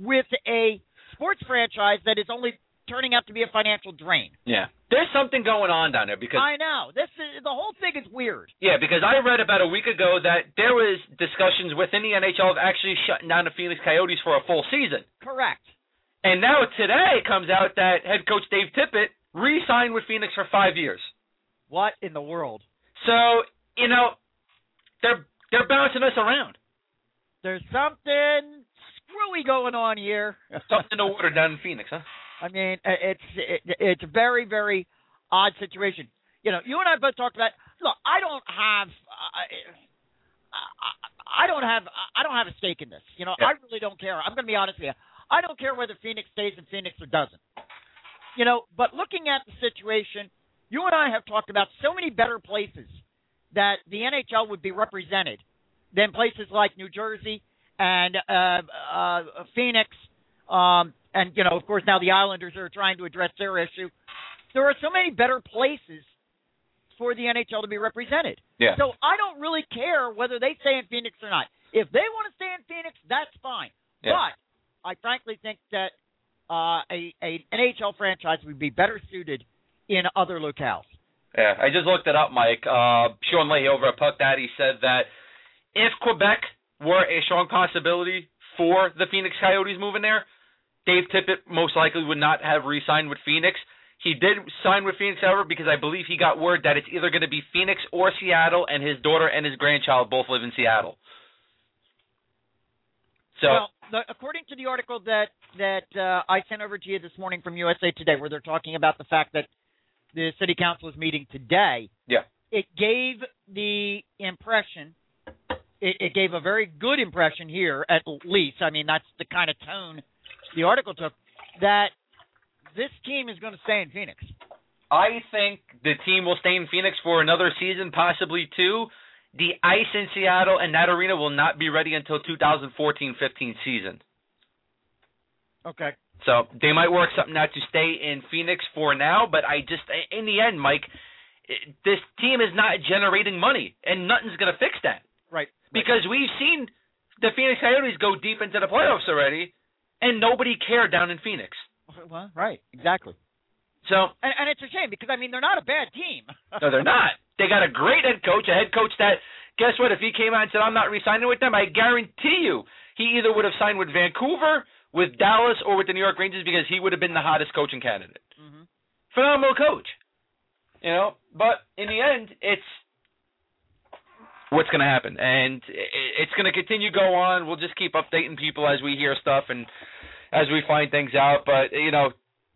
with a sports franchise that is only turning out to be a financial drain? Yeah. There's something going on down there because I know. This is, the whole thing is weird. Yeah, because I read about a week ago that there was discussions within the N H L of actually shutting down the Phoenix Coyotes for a full season. Correct. And now today it comes out that head coach Dave Tippett re-signed with Phoenix for five years. What in the world? So, you know, they're they're bouncing us around. There's something screwy going on here. Something in the water down in Phoenix, huh? I mean, it's it, it's a very, very odd situation. You know, you and I both talked about. Look, I don't have I, I don't have I don't have a stake in this. You know, yeah. I really don't care. I'm going to be honest with you. I don't care whether Phoenix stays in Phoenix or doesn't. You know, but looking at the situation, you and I have talked about so many better places that the N H L would be represented than places like New Jersey and uh, uh, Phoenix. Um, and, you know, of course, now the Islanders are trying to address their issue. There are so many better places for the N H L to be represented. Yeah. So I don't really care whether they stay in Phoenix or not. If they want to stay in Phoenix, that's fine. Yeah. But I frankly think that Uh, a, a N H L franchise would be better suited in other locales. Yeah, I just looked it up, Mike. Uh, Sean Leahy over at Puck Daddy said that if Quebec were a strong possibility for the Phoenix Coyotes moving there, Dave Tippett most likely would not have re-signed with Phoenix. He did sign with Phoenix, however, because I believe he got word that it's either going to be Phoenix or Seattle, and his daughter and his grandchild both live in Seattle. So. Well, The, according to the article that that uh, I sent over to you this morning from U S A Today, where they're talking about the fact that the city council is meeting today, yeah, it gave the impression, it, it gave a very good impression here, at least. I mean, that's the kind of tone the article took, that this team is going to stay in Phoenix. I think the team will stay in Phoenix for another season, possibly two. The ice in Seattle and that arena will not be ready until two thousand fourteen fifteen season. Okay. So they might work something out to stay in Phoenix for now, but I just – in the end, Mike, this team is not generating money, and nothing's going to fix that. Right. Because right. we've seen the Phoenix Coyotes go deep into the playoffs already, and nobody cared down in Phoenix. Well, right. Exactly. So and, and it's a shame because, I mean, they're not a bad team. No, they're not. They got a great head coach, a head coach that, guess what, if he came out and said, I'm not re-signing with them, I guarantee you he either would have signed with Vancouver – with Dallas or with the New York Rangers because he would have been the hottest coaching candidate. Mm-hmm. Phenomenal coach. You know, but in the end, it's what's going to happen. And it's going to continue to go on. We'll just keep updating people as we hear stuff and as we find things out. But, you know,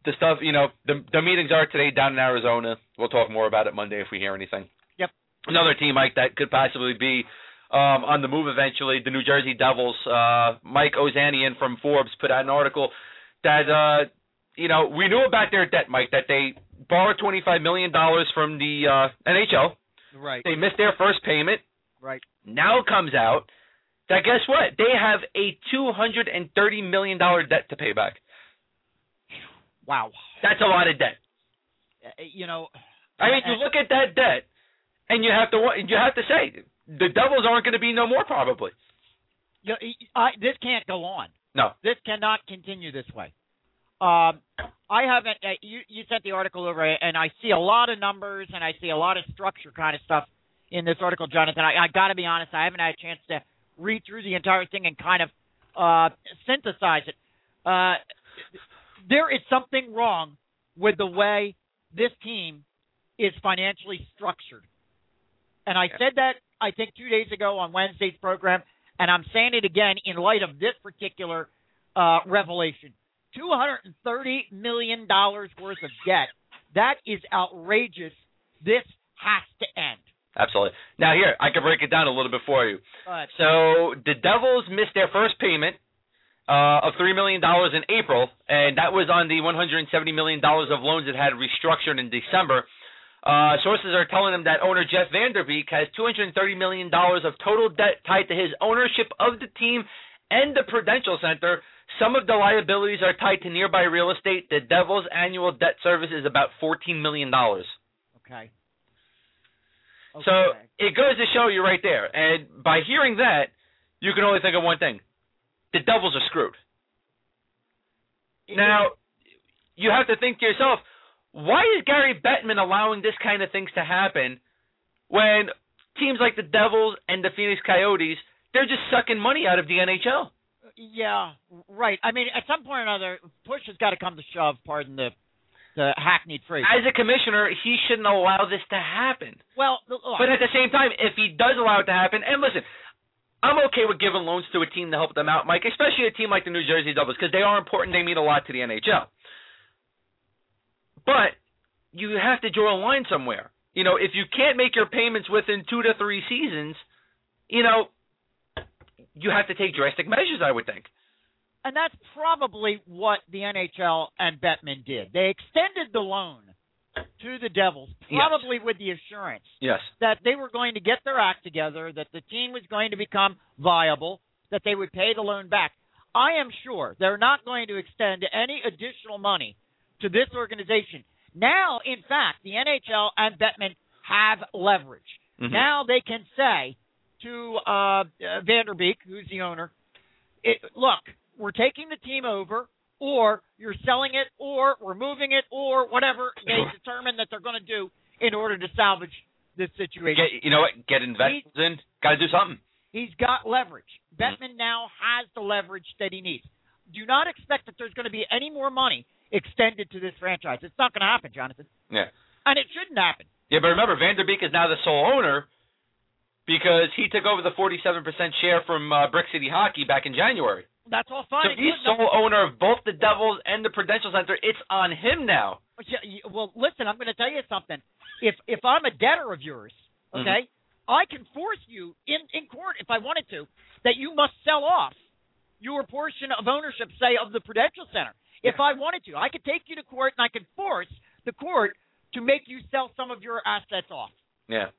the stuff, you know, the, the meetings are today down in Arizona. We'll talk more about it Monday if we hear anything. Yep. Another team, Mike, that could possibly be Um, on the move eventually, the New Jersey Devils. uh, Mike Ozanian from Forbes put out an article that, uh, you know, we knew about their debt, Mike, that they borrowed twenty-five million dollars from the uh, N H L. Right. They missed their first payment. Right. Now it comes out that, guess what? They have a two hundred thirty million dollars debt to pay back. Wow. That's a lot of debt. You know. I mean, you look at that debt, and you have to you have to say, the Devils aren't going to be no more, probably. You know, I, this can't go on. No. This cannot continue this way. Um, I haven't uh, – you, you sent the article over, and I see a lot of numbers, and I see a lot of structure kind of stuff in this article, Jonathan. I, I got to be honest. I haven't had a chance to read through the entire thing and kind of uh, synthesize it. Uh, there is something wrong with the way this team is financially structured. And I yeah. said that – I think two days ago on Wednesday's program, and I'm saying it again in light of this particular uh, revelation. two hundred thirty million dollars worth of debt. That is outrageous. This has to end. Absolutely. Now here, I can break it down a little bit for you. But, so the Devils missed their first payment uh, of three million dollars in April, and that was on the one hundred seventy million dollars of loans that had restructured in December. Uh, sources are telling them that owner Jeff Vanderbeek has two hundred thirty million dollars of total debt tied to his ownership of the team and the Prudential Center. Some of the liabilities are tied to nearby real estate. The Devils' annual debt service is about fourteen million dollars. Okay. okay. So it goes to show you right there. And by hearing that, you can only think of one thing. The Devils are screwed. Yeah. Now, you have to think to yourself, why is Gary Bettman allowing this kind of things to happen when teams like the Devils and the Phoenix Coyotes, they're just sucking money out of the N H L? Yeah, right. I mean, at some point or another, push has got to come to shove, pardon the, the hackneyed phrase. As a commissioner, he shouldn't allow this to happen. Well, look. But at the same time, if he does allow it to happen, and listen, I'm okay with giving loans to a team to help them out, Mike, especially a team like the New Jersey Devils, because they are important. They mean a lot to the N H L. But you have to draw a line somewhere. You know, if you can't make your payments within two to three seasons, you know, you have to take drastic measures, I would think. And that's probably what the N H L and Bettman did. They extended the loan to the Devils, probably yes. with the assurance yes. that they were going to get their act together, that the team was going to become viable, that they would pay the loan back. I am sure they're not going to extend any additional money to this organization. Now, in fact, the N H L and Bettman have leverage. Mm-hmm. Now they can say to uh, uh, Vanderbeek, who's the owner, it, look, we're taking the team over, or you're selling it, or we're moving it, or whatever they determine that they're going to do in order to salvage this situation. Get, you know what? Get investors he's, in. Got to do something. He's got leverage. Bettman mm-hmm. now has the leverage that he needs. Do not expect that there's going to be any more money extended to this franchise. It's not going to happen, Jonathan. Yeah. And it shouldn't happen. Yeah, but remember, Vanderbeek is now the sole owner because he took over the forty-seven percent share from uh, Brick City Hockey back in January. That's all fine. So he's sole owner of both the Devils and the Prudential Center. It's on him now. Well, listen, I'm going to tell you something. If if I'm a debtor of yours, okay, mm-hmm. I can force you in, in court, if I wanted to, that you must sell off your portion of ownership, say, of the Prudential Center. If I wanted to, I could take you to court and I could force the court to make you sell some of your assets off. Yeah.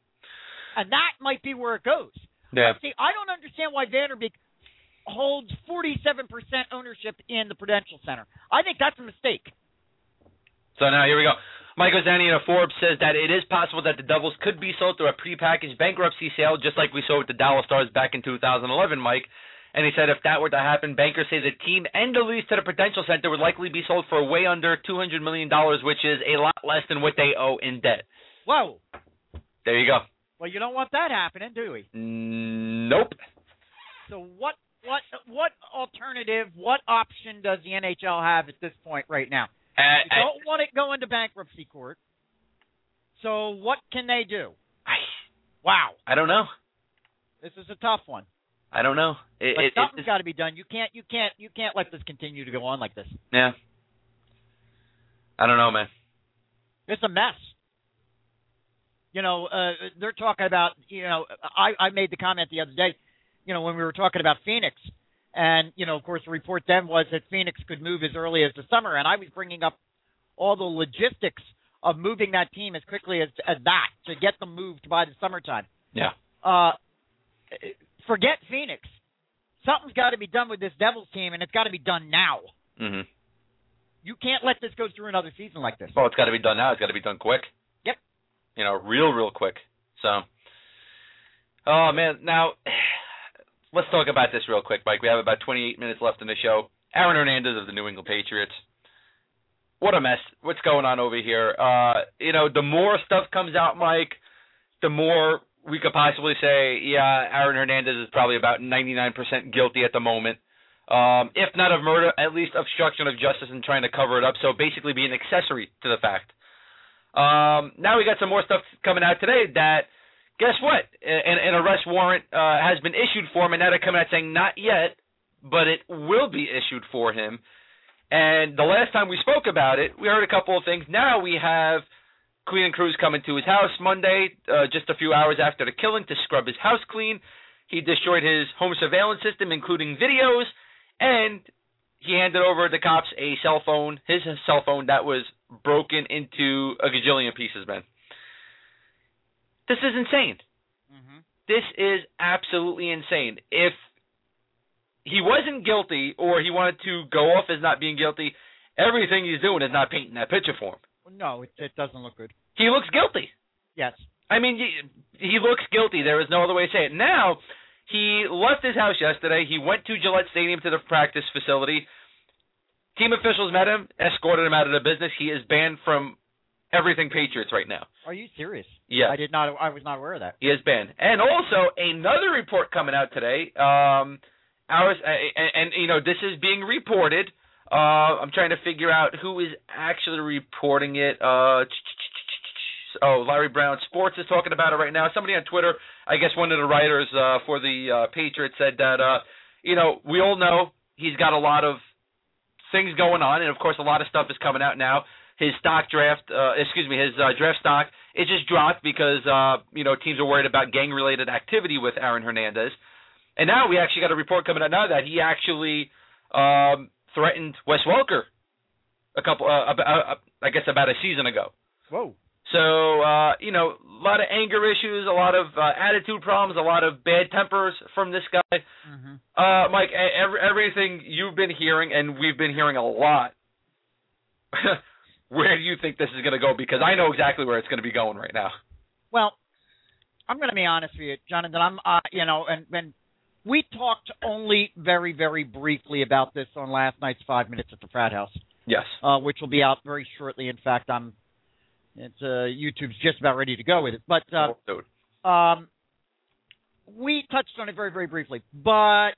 And that might be where it goes. Yeah. See, I don't understand why Vanderbeek holds forty-seven percent ownership in the Prudential Center. I think that's a mistake. So now here we go. Michael Zanian of Forbes says that it is possible that the Devils could be sold through a prepackaged bankruptcy sale, just like we saw with the Dallas Stars back in two thousand eleven, Mike. And he said if that were to happen, bankers say the team and the lease to the Prudential Center would likely be sold for way under two hundred million dollars, which is a lot less than what they owe in debt. Whoa. There you go. Well, you don't want that happening, do we? Nope. So what what what alternative, what option does the N H L have at this point right now? Uh, you don't I, want it going to bankruptcy court. So what can they do? I, wow. I don't know. This is a tough one. I don't know. It, but it, something's got to be done. You can't, you can't, you can't let this continue to go on like this. Yeah. I don't know, man. It's a mess. You know, uh, they're talking about. You know, I, I made the comment the other day. You know, when we were talking about Phoenix, and you know, of course, the report then was that Phoenix could move as early as the summer, and I was bringing up all the logistics of moving that team as quickly as, as that to get them moved by the summertime. Yeah. Uh. It, Forget Phoenix. Something's got to be done with this Devils team, and it's got to be done now. Mm-hmm. You can't let this go through another season like this. Well, it's got to be done now. It's got to be done quick. Yep. You know, real, real quick. So, oh, man. Now, let's talk about this real quick, Mike. We have about twenty-eight minutes left in the show. Aaron Hernandez of the New England Patriots. What a mess. What's going on over here? Uh, you know, the more stuff comes out, Mike, the more – we could possibly say, yeah, Aaron Hernandez is probably about ninety-nine percent guilty at the moment. Um, if not of murder, at least obstruction of justice and trying to cover it up. So basically be an accessory to the fact. Um, now we got some more stuff coming out today that, guess what? An, an arrest warrant uh, has been issued for him. And now they're coming out saying not yet, but it will be issued for him. And the last time we spoke about it, we heard a couple of things. Now we have Clean and Cruz coming to his house Monday, uh, just a few hours after the killing, to scrub his house clean. He destroyed his home surveillance system, including videos, and he handed over the cops a cell phone, his cell phone that was broken into a gajillion pieces, man. This is insane. Mm-hmm. This is absolutely insane. If he wasn't guilty or he wanted to go off as not being guilty, everything he's doing is not painting that picture for him. No, it, it doesn't look good. He looks guilty. Yes. I mean, he, he looks guilty. There is no other way to say it. Now, he left his house yesterday. He went to Gillette Stadium to the practice facility. Team officials met him, escorted him out of the business. He is banned from everything Patriots right now. Are you serious? Yeah. I did not. I was not aware of that. He is banned. And also, another report coming out today. Um, ours, and, and, you know, this is being reported. Uh, I'm trying to figure out who is actually reporting it. Uh, oh, Larry Brown Sports is talking about it right now. Somebody on Twitter, I guess one of the writers uh, for the uh, Patriots said that, uh, you know, we all know he's got a lot of things going on, and, of course, a lot of stuff is coming out now. His stock draft, uh, excuse me, his uh, draft stock is just dropped because, uh, you know, teams are worried about gang-related activity with Aaron Hernandez. And now we actually got a report coming out now that he actually um, – threatened Wes Welker a couple, uh, uh, uh, I guess, about a season ago. Whoa! So uh, you know, a lot of anger issues, a lot of uh, attitude problems, a lot of bad tempers from this guy. Mm-hmm. Uh, Mike, every, everything you've been hearing, and we've been hearing a lot. Where do you think this is going to go? Because I know exactly where it's going to be going right now. Well, I'm going to be honest with you, Jonathan. I'm, uh, you know, and and. We talked only very, very briefly about this on last night's Five Minutes at the Frat House. Yes. Uh, which will be out very shortly. In fact, I'm. It's uh, YouTube's just about ready to go with it. But uh, oh, um, we touched on it very, very briefly. But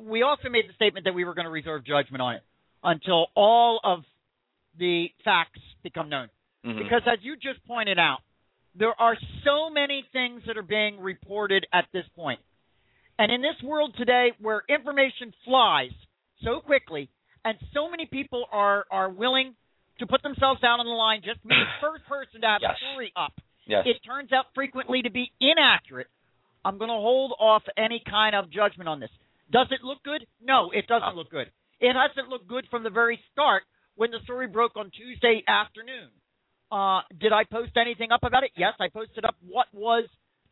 we also made the statement that we were going to reserve judgment on it until all of the facts become known. Mm-hmm. Because as you just pointed out, there are so many things that are being reported at this point. And in this world today where information flies so quickly and so many people are, are willing to put themselves out on the line just to be the first person to have yes. a story up, yes. it turns out frequently to be inaccurate. I'm going to hold off any kind of judgment on this. Does it look good? No, it doesn't look good. It hasn't looked good from the very start when the story broke on Tuesday afternoon. Uh, did I post anything up about it? Yes, I posted up what was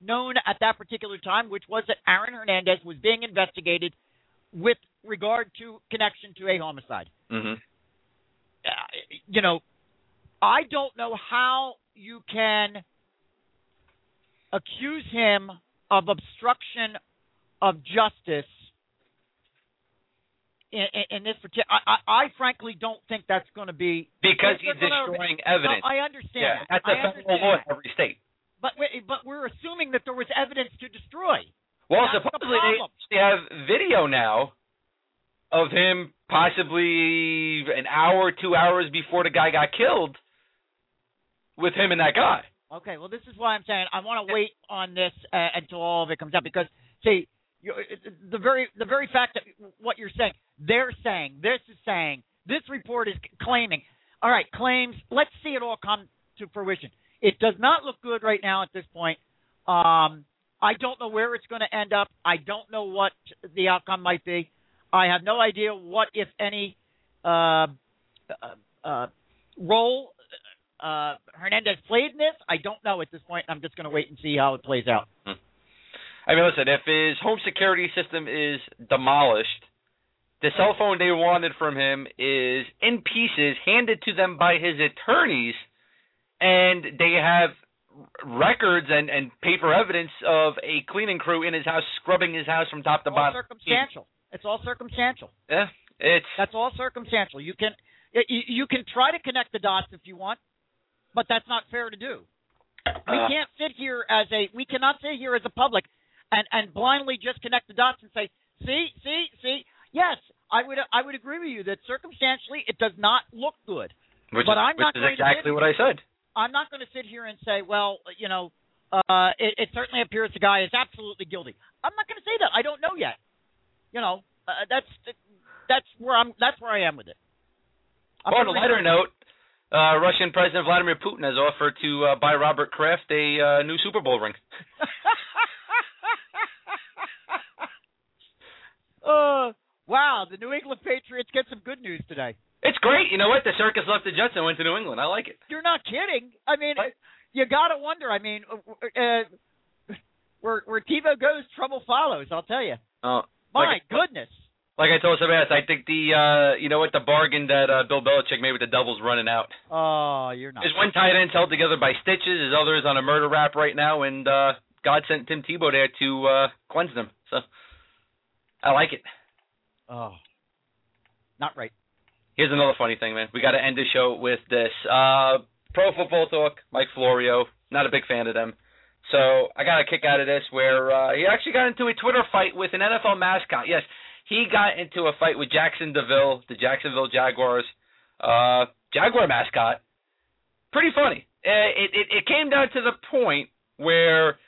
known at that particular time, which was that Aaron Hernandez was being investigated with regard to connection to a homicide. Mm-hmm. Uh, you know, I don't know how you can accuse him of obstruction of justice in, in, in this particular. I, I, I frankly don't think that's going to be because he's destroying gonna, evidence. No, I understand. Yeah, that. That's a federal law in every state. But but we're assuming that there was evidence to destroy. Well, that's supposedly the they have video now of him possibly an hour, two hours before the guy got killed with him and that guy. Okay, well, this is why I'm saying I want to wait on this uh, until all of it comes out because, see, you, the very the very fact that what you're saying, they're saying, this is saying, this report is claiming. All right, claims, let's see it all come to fruition. It does not look good right now at this point. Um, I don't know where it's going to end up. I don't know what the outcome might be. I have no idea what, if any, uh, uh, role uh, Hernandez played in this. I don't know at this point. I'm just going to wait and see how it plays out. I mean, listen, if his home security system is demolished, the cell phone they wanted from him is in pieces, handed to them by his attorneys, and they have records and, and paper evidence of a cleaning crew in his house scrubbing his house from top to bottom. Circumstantial. It's all circumstantial. Yeah, it's that's all circumstantial. You can you can try to connect the dots if you want, but that's not fair to do. We uh, can't sit here as a we cannot sit here as a public and, and blindly just connect the dots and say, see, see, see. Yes, I would I would agree with you that circumstantially it does not look good. Which but is, I'm which not is exactly what I said. I'm not going to sit here and say, well, you know, uh, it, it certainly appears the guy is absolutely guilty. I'm not going to say that. I don't know yet. You know, uh, that's that's where I'm. That's where I am with it. I'm well, on a lighter note, uh, Russian President Vladimir Putin has offered to uh, buy Robert Kraft a uh, new Super Bowl ring. uh, wow, the New England Patriots get some good news today. It's great. You know what? The circus left the Jets and went to New England. I like it. You're not kidding. I mean, what? You gotta wonder. I mean, uh, where where TiVo goes, trouble follows. I'll tell you. Oh. Uh, My like, goodness! Like I told Sebastian, I think the uh, you know what the bargain that uh, Bill Belichick made with the Devils running out. Oh, you're not. His one tight end's held together by stitches. His other is on a murder rap right now, and uh, God sent Tim Tebow there to uh, cleanse them. So I like it. Oh, not right. Here's another funny thing, man. We got to end the show with this. Uh, Pro Football Talk, Mike Florio. Not a big fan of them. So I got a kick out of this where uh, he actually got into a Twitter fight with an N F L mascot. Yes, he got into a fight with Jackson DeVille, the Jacksonville Jaguars, uh, Jaguar mascot. Pretty funny. It, it, it came down to the point where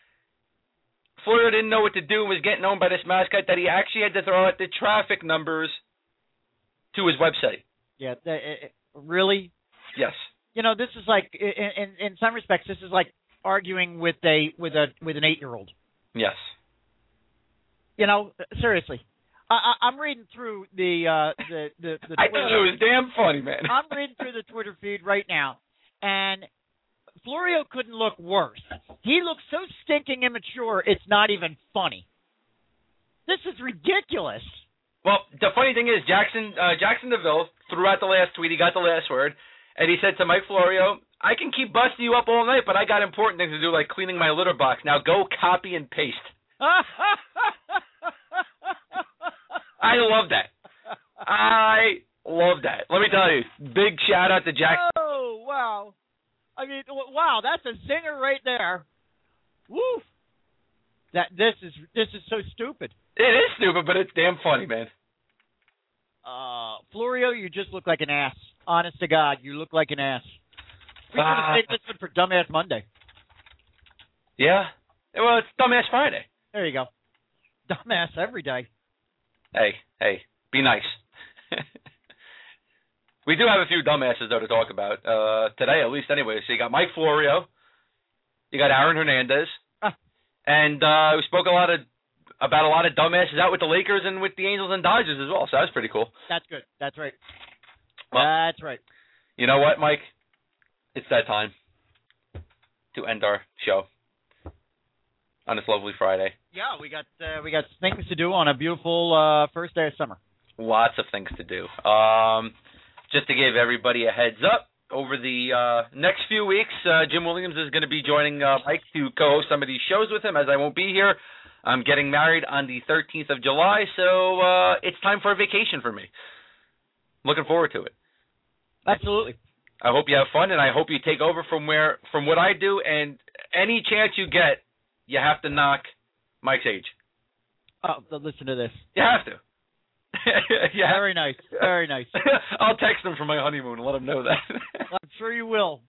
Florida didn't know what to do and was getting owned by this mascot that he actually had to throw out the traffic numbers to his website. Yeah, it, really? Yes. You know, this is like, in, in some respects, this is like, arguing with a with a with an eight year old. Yes. You know, seriously, I, I, I'm reading through the uh, the the. the Twitter. I thought it was damn funny, man. I'm reading through the Twitter feed right now, and Florio couldn't look worse. He looks so stinking immature; it's not even funny. This is ridiculous. Well, the funny thing is, Jackson uh, Jackson DeVille threw out the last tweet. He got the last word, and he said to Mike Florio, I can keep busting you up all night, but I got important things to do, like cleaning my litter box. Now go copy and paste. I love that. I love that. Let me tell you, big shout out to Jack. Oh, wow. I mean, wow, that's a zinger right there. Woo. That this is this is so stupid. It is stupid, but it's damn funny, man. Uh, Florio, you just look like an ass. Honest to God, you look like an ass. We could have saved this one for Dumbass Monday. Yeah. Well, it's Dumbass Friday. There you go. Dumbass every day. Hey, hey, be nice. We do have a few dumbasses, though, to talk about uh, today, at least anyway. So you got Mike Florio. You got Aaron Hernandez. Uh, and uh, we spoke a lot of about a lot of dumbasses out with the Lakers and with the Angels and Dodgers as well. So that was pretty cool. That's good. That's right. Well, that's right. You know what, Mike? It's that time to end our show. on this lovely Friday. Yeah, we got uh, we got things to do on a beautiful uh, first day of summer. Lots of things to do. Um, just to give everybody a heads up, over the uh, next few weeks, uh, Jim Williams is going to be joining uh, Mike to co-host some of these shows with him, as I won't be here. I'm getting married on the thirteenth of July, so uh, it's time for a vacation for me. Looking forward to it. Absolutely. I hope you have fun, and I hope you take over from where from what I do, and any chance you get, you have to knock Mike's age. Oh, listen to this. You have to. Yeah. Very nice. Very nice. I'll text him from my honeymoon and let him know that. I'm sure you will.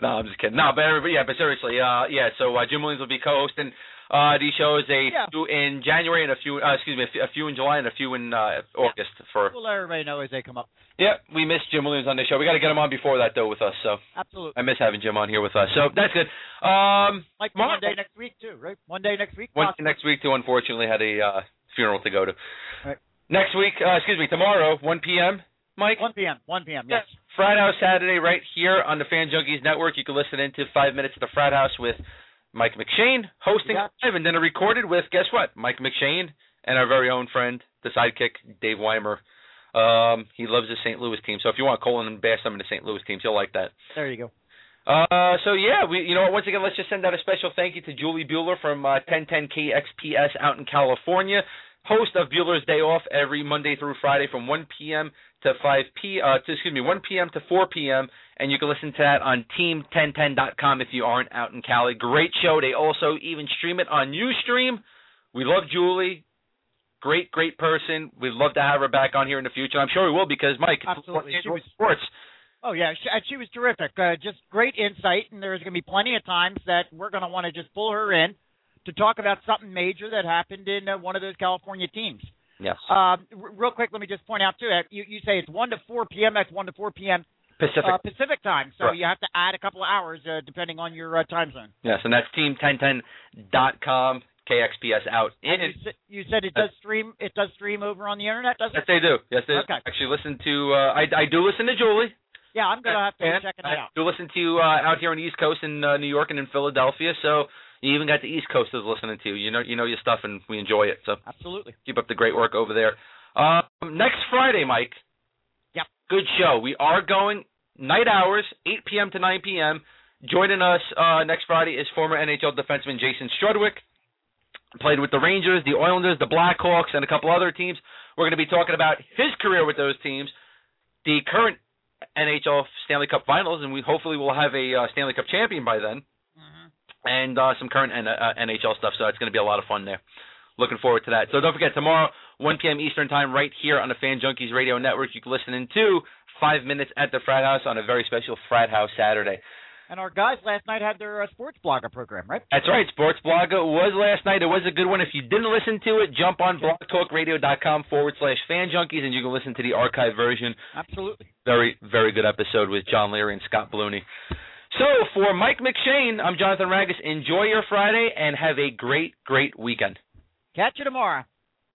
No, I'm just kidding. No, but everybody, yeah, but seriously, uh, yeah, so uh, Jim Williams will be co-hosting uh, these shows, a yeah. few in January and a few, uh, excuse me, a few, a few in July and a few in uh, August. For We'll let everybody know as they come up. Yeah, we miss Jim Williams on this show. We got to get him on before that, though, with us. So absolutely. I miss having Jim on here with us. So that's good. Um, like Monday, Monday next week, too, right? Monday next week? Monday possibly. next week, too, unfortunately, had a uh, funeral to go to. All right. Next week, uh, excuse me, tomorrow, one p.m., Mike? one p.m., one p.m., yes. yes. Frat House Saturday right here on the Fan Junkies Network. You can listen in to Five Minutes at the Frat House with Mike McShane hosting live, and then a recorded with, guess what, Mike McShane and our very own friend, the sidekick, Dave Weimer. Um, he loves his Saint Louis team, so if you want to call in and bash some of the Saint Louis teams, you'll like that. There you go. Uh, so, yeah, we, you know, once again, let's just send out a special thank you to Julie Buehler from uh, ten ten K X P S out in California. Host of Buehler's Day Off every Monday through Friday from one p.m. to five p. Uh, to, excuse me, one p.m. to four p.m. And you can listen to that on team ten ten dot com if you aren't out in Cali. Great show. They also even stream it on Ustream. We love Julie. Great, great person. We'd love to have her back on here in the future. I'm sure we will because, Mike, absolutely. It's sports. Was, oh, yeah. She, she was terrific. Uh, just great insight. And there's going to be plenty of times that we're going to want to just pull her in to talk about something major that happened in uh, one of those California teams. Yes. Uh, r- real quick, let me just point out, too, that you, you say it's one to four p.m. That's one to four p.m. Pacific, uh, Pacific time, so right. You have to add a couple of hours uh, depending on your uh, time zone. Yes, and that's team ten ten dot com, K X P S out. In you, sa- you said it does stream It does stream over on the Internet, doesn't yes, it? Yes, they do. Yes, they okay. actually listen to uh, – I, I do listen to Julie. Yeah, I'm going to have to and check it I out. I do listen to uh, out here on the East Coast in uh, New York and in Philadelphia, so – you even got the East Coasters listening to you. You know, you know your stuff, and we enjoy it. So absolutely, keep up the great work over there. Um, next Friday, Mike. Yep. Good show. We are going night hours, eight p.m. to nine p.m. Joining us uh, next Friday is former N H L defenseman Jason Strudwick. Played with the Rangers, the Oilers, the Blackhawks, and a couple other teams. We're going to be talking about his career with those teams, the current N H L Stanley Cup Finals, and we hopefully will have a uh, Stanley Cup champion by then. And uh, some current N- uh, N H L stuff, so it's going to be a lot of fun there. Looking forward to that. So don't forget, tomorrow, one p.m. Eastern time, right here on the Fan Junkies Radio Network. You can listen in to Five Minutes at the Frat House on a very special Frat House Saturday. And our guys last night had their uh, Sports Blogger program, right? That's right. Sports Blogger was last night. It was a good one. If you didn't listen to it, jump on blogtalkradio.com forward slash Fan Junkies, and you can listen to the archived version. Absolutely. Very, very good episode with John Leary and Scott Ballooney. So, for Mike McShane, I'm Jonathan Ragus. Enjoy your Friday and have a great, great weekend. Catch you tomorrow.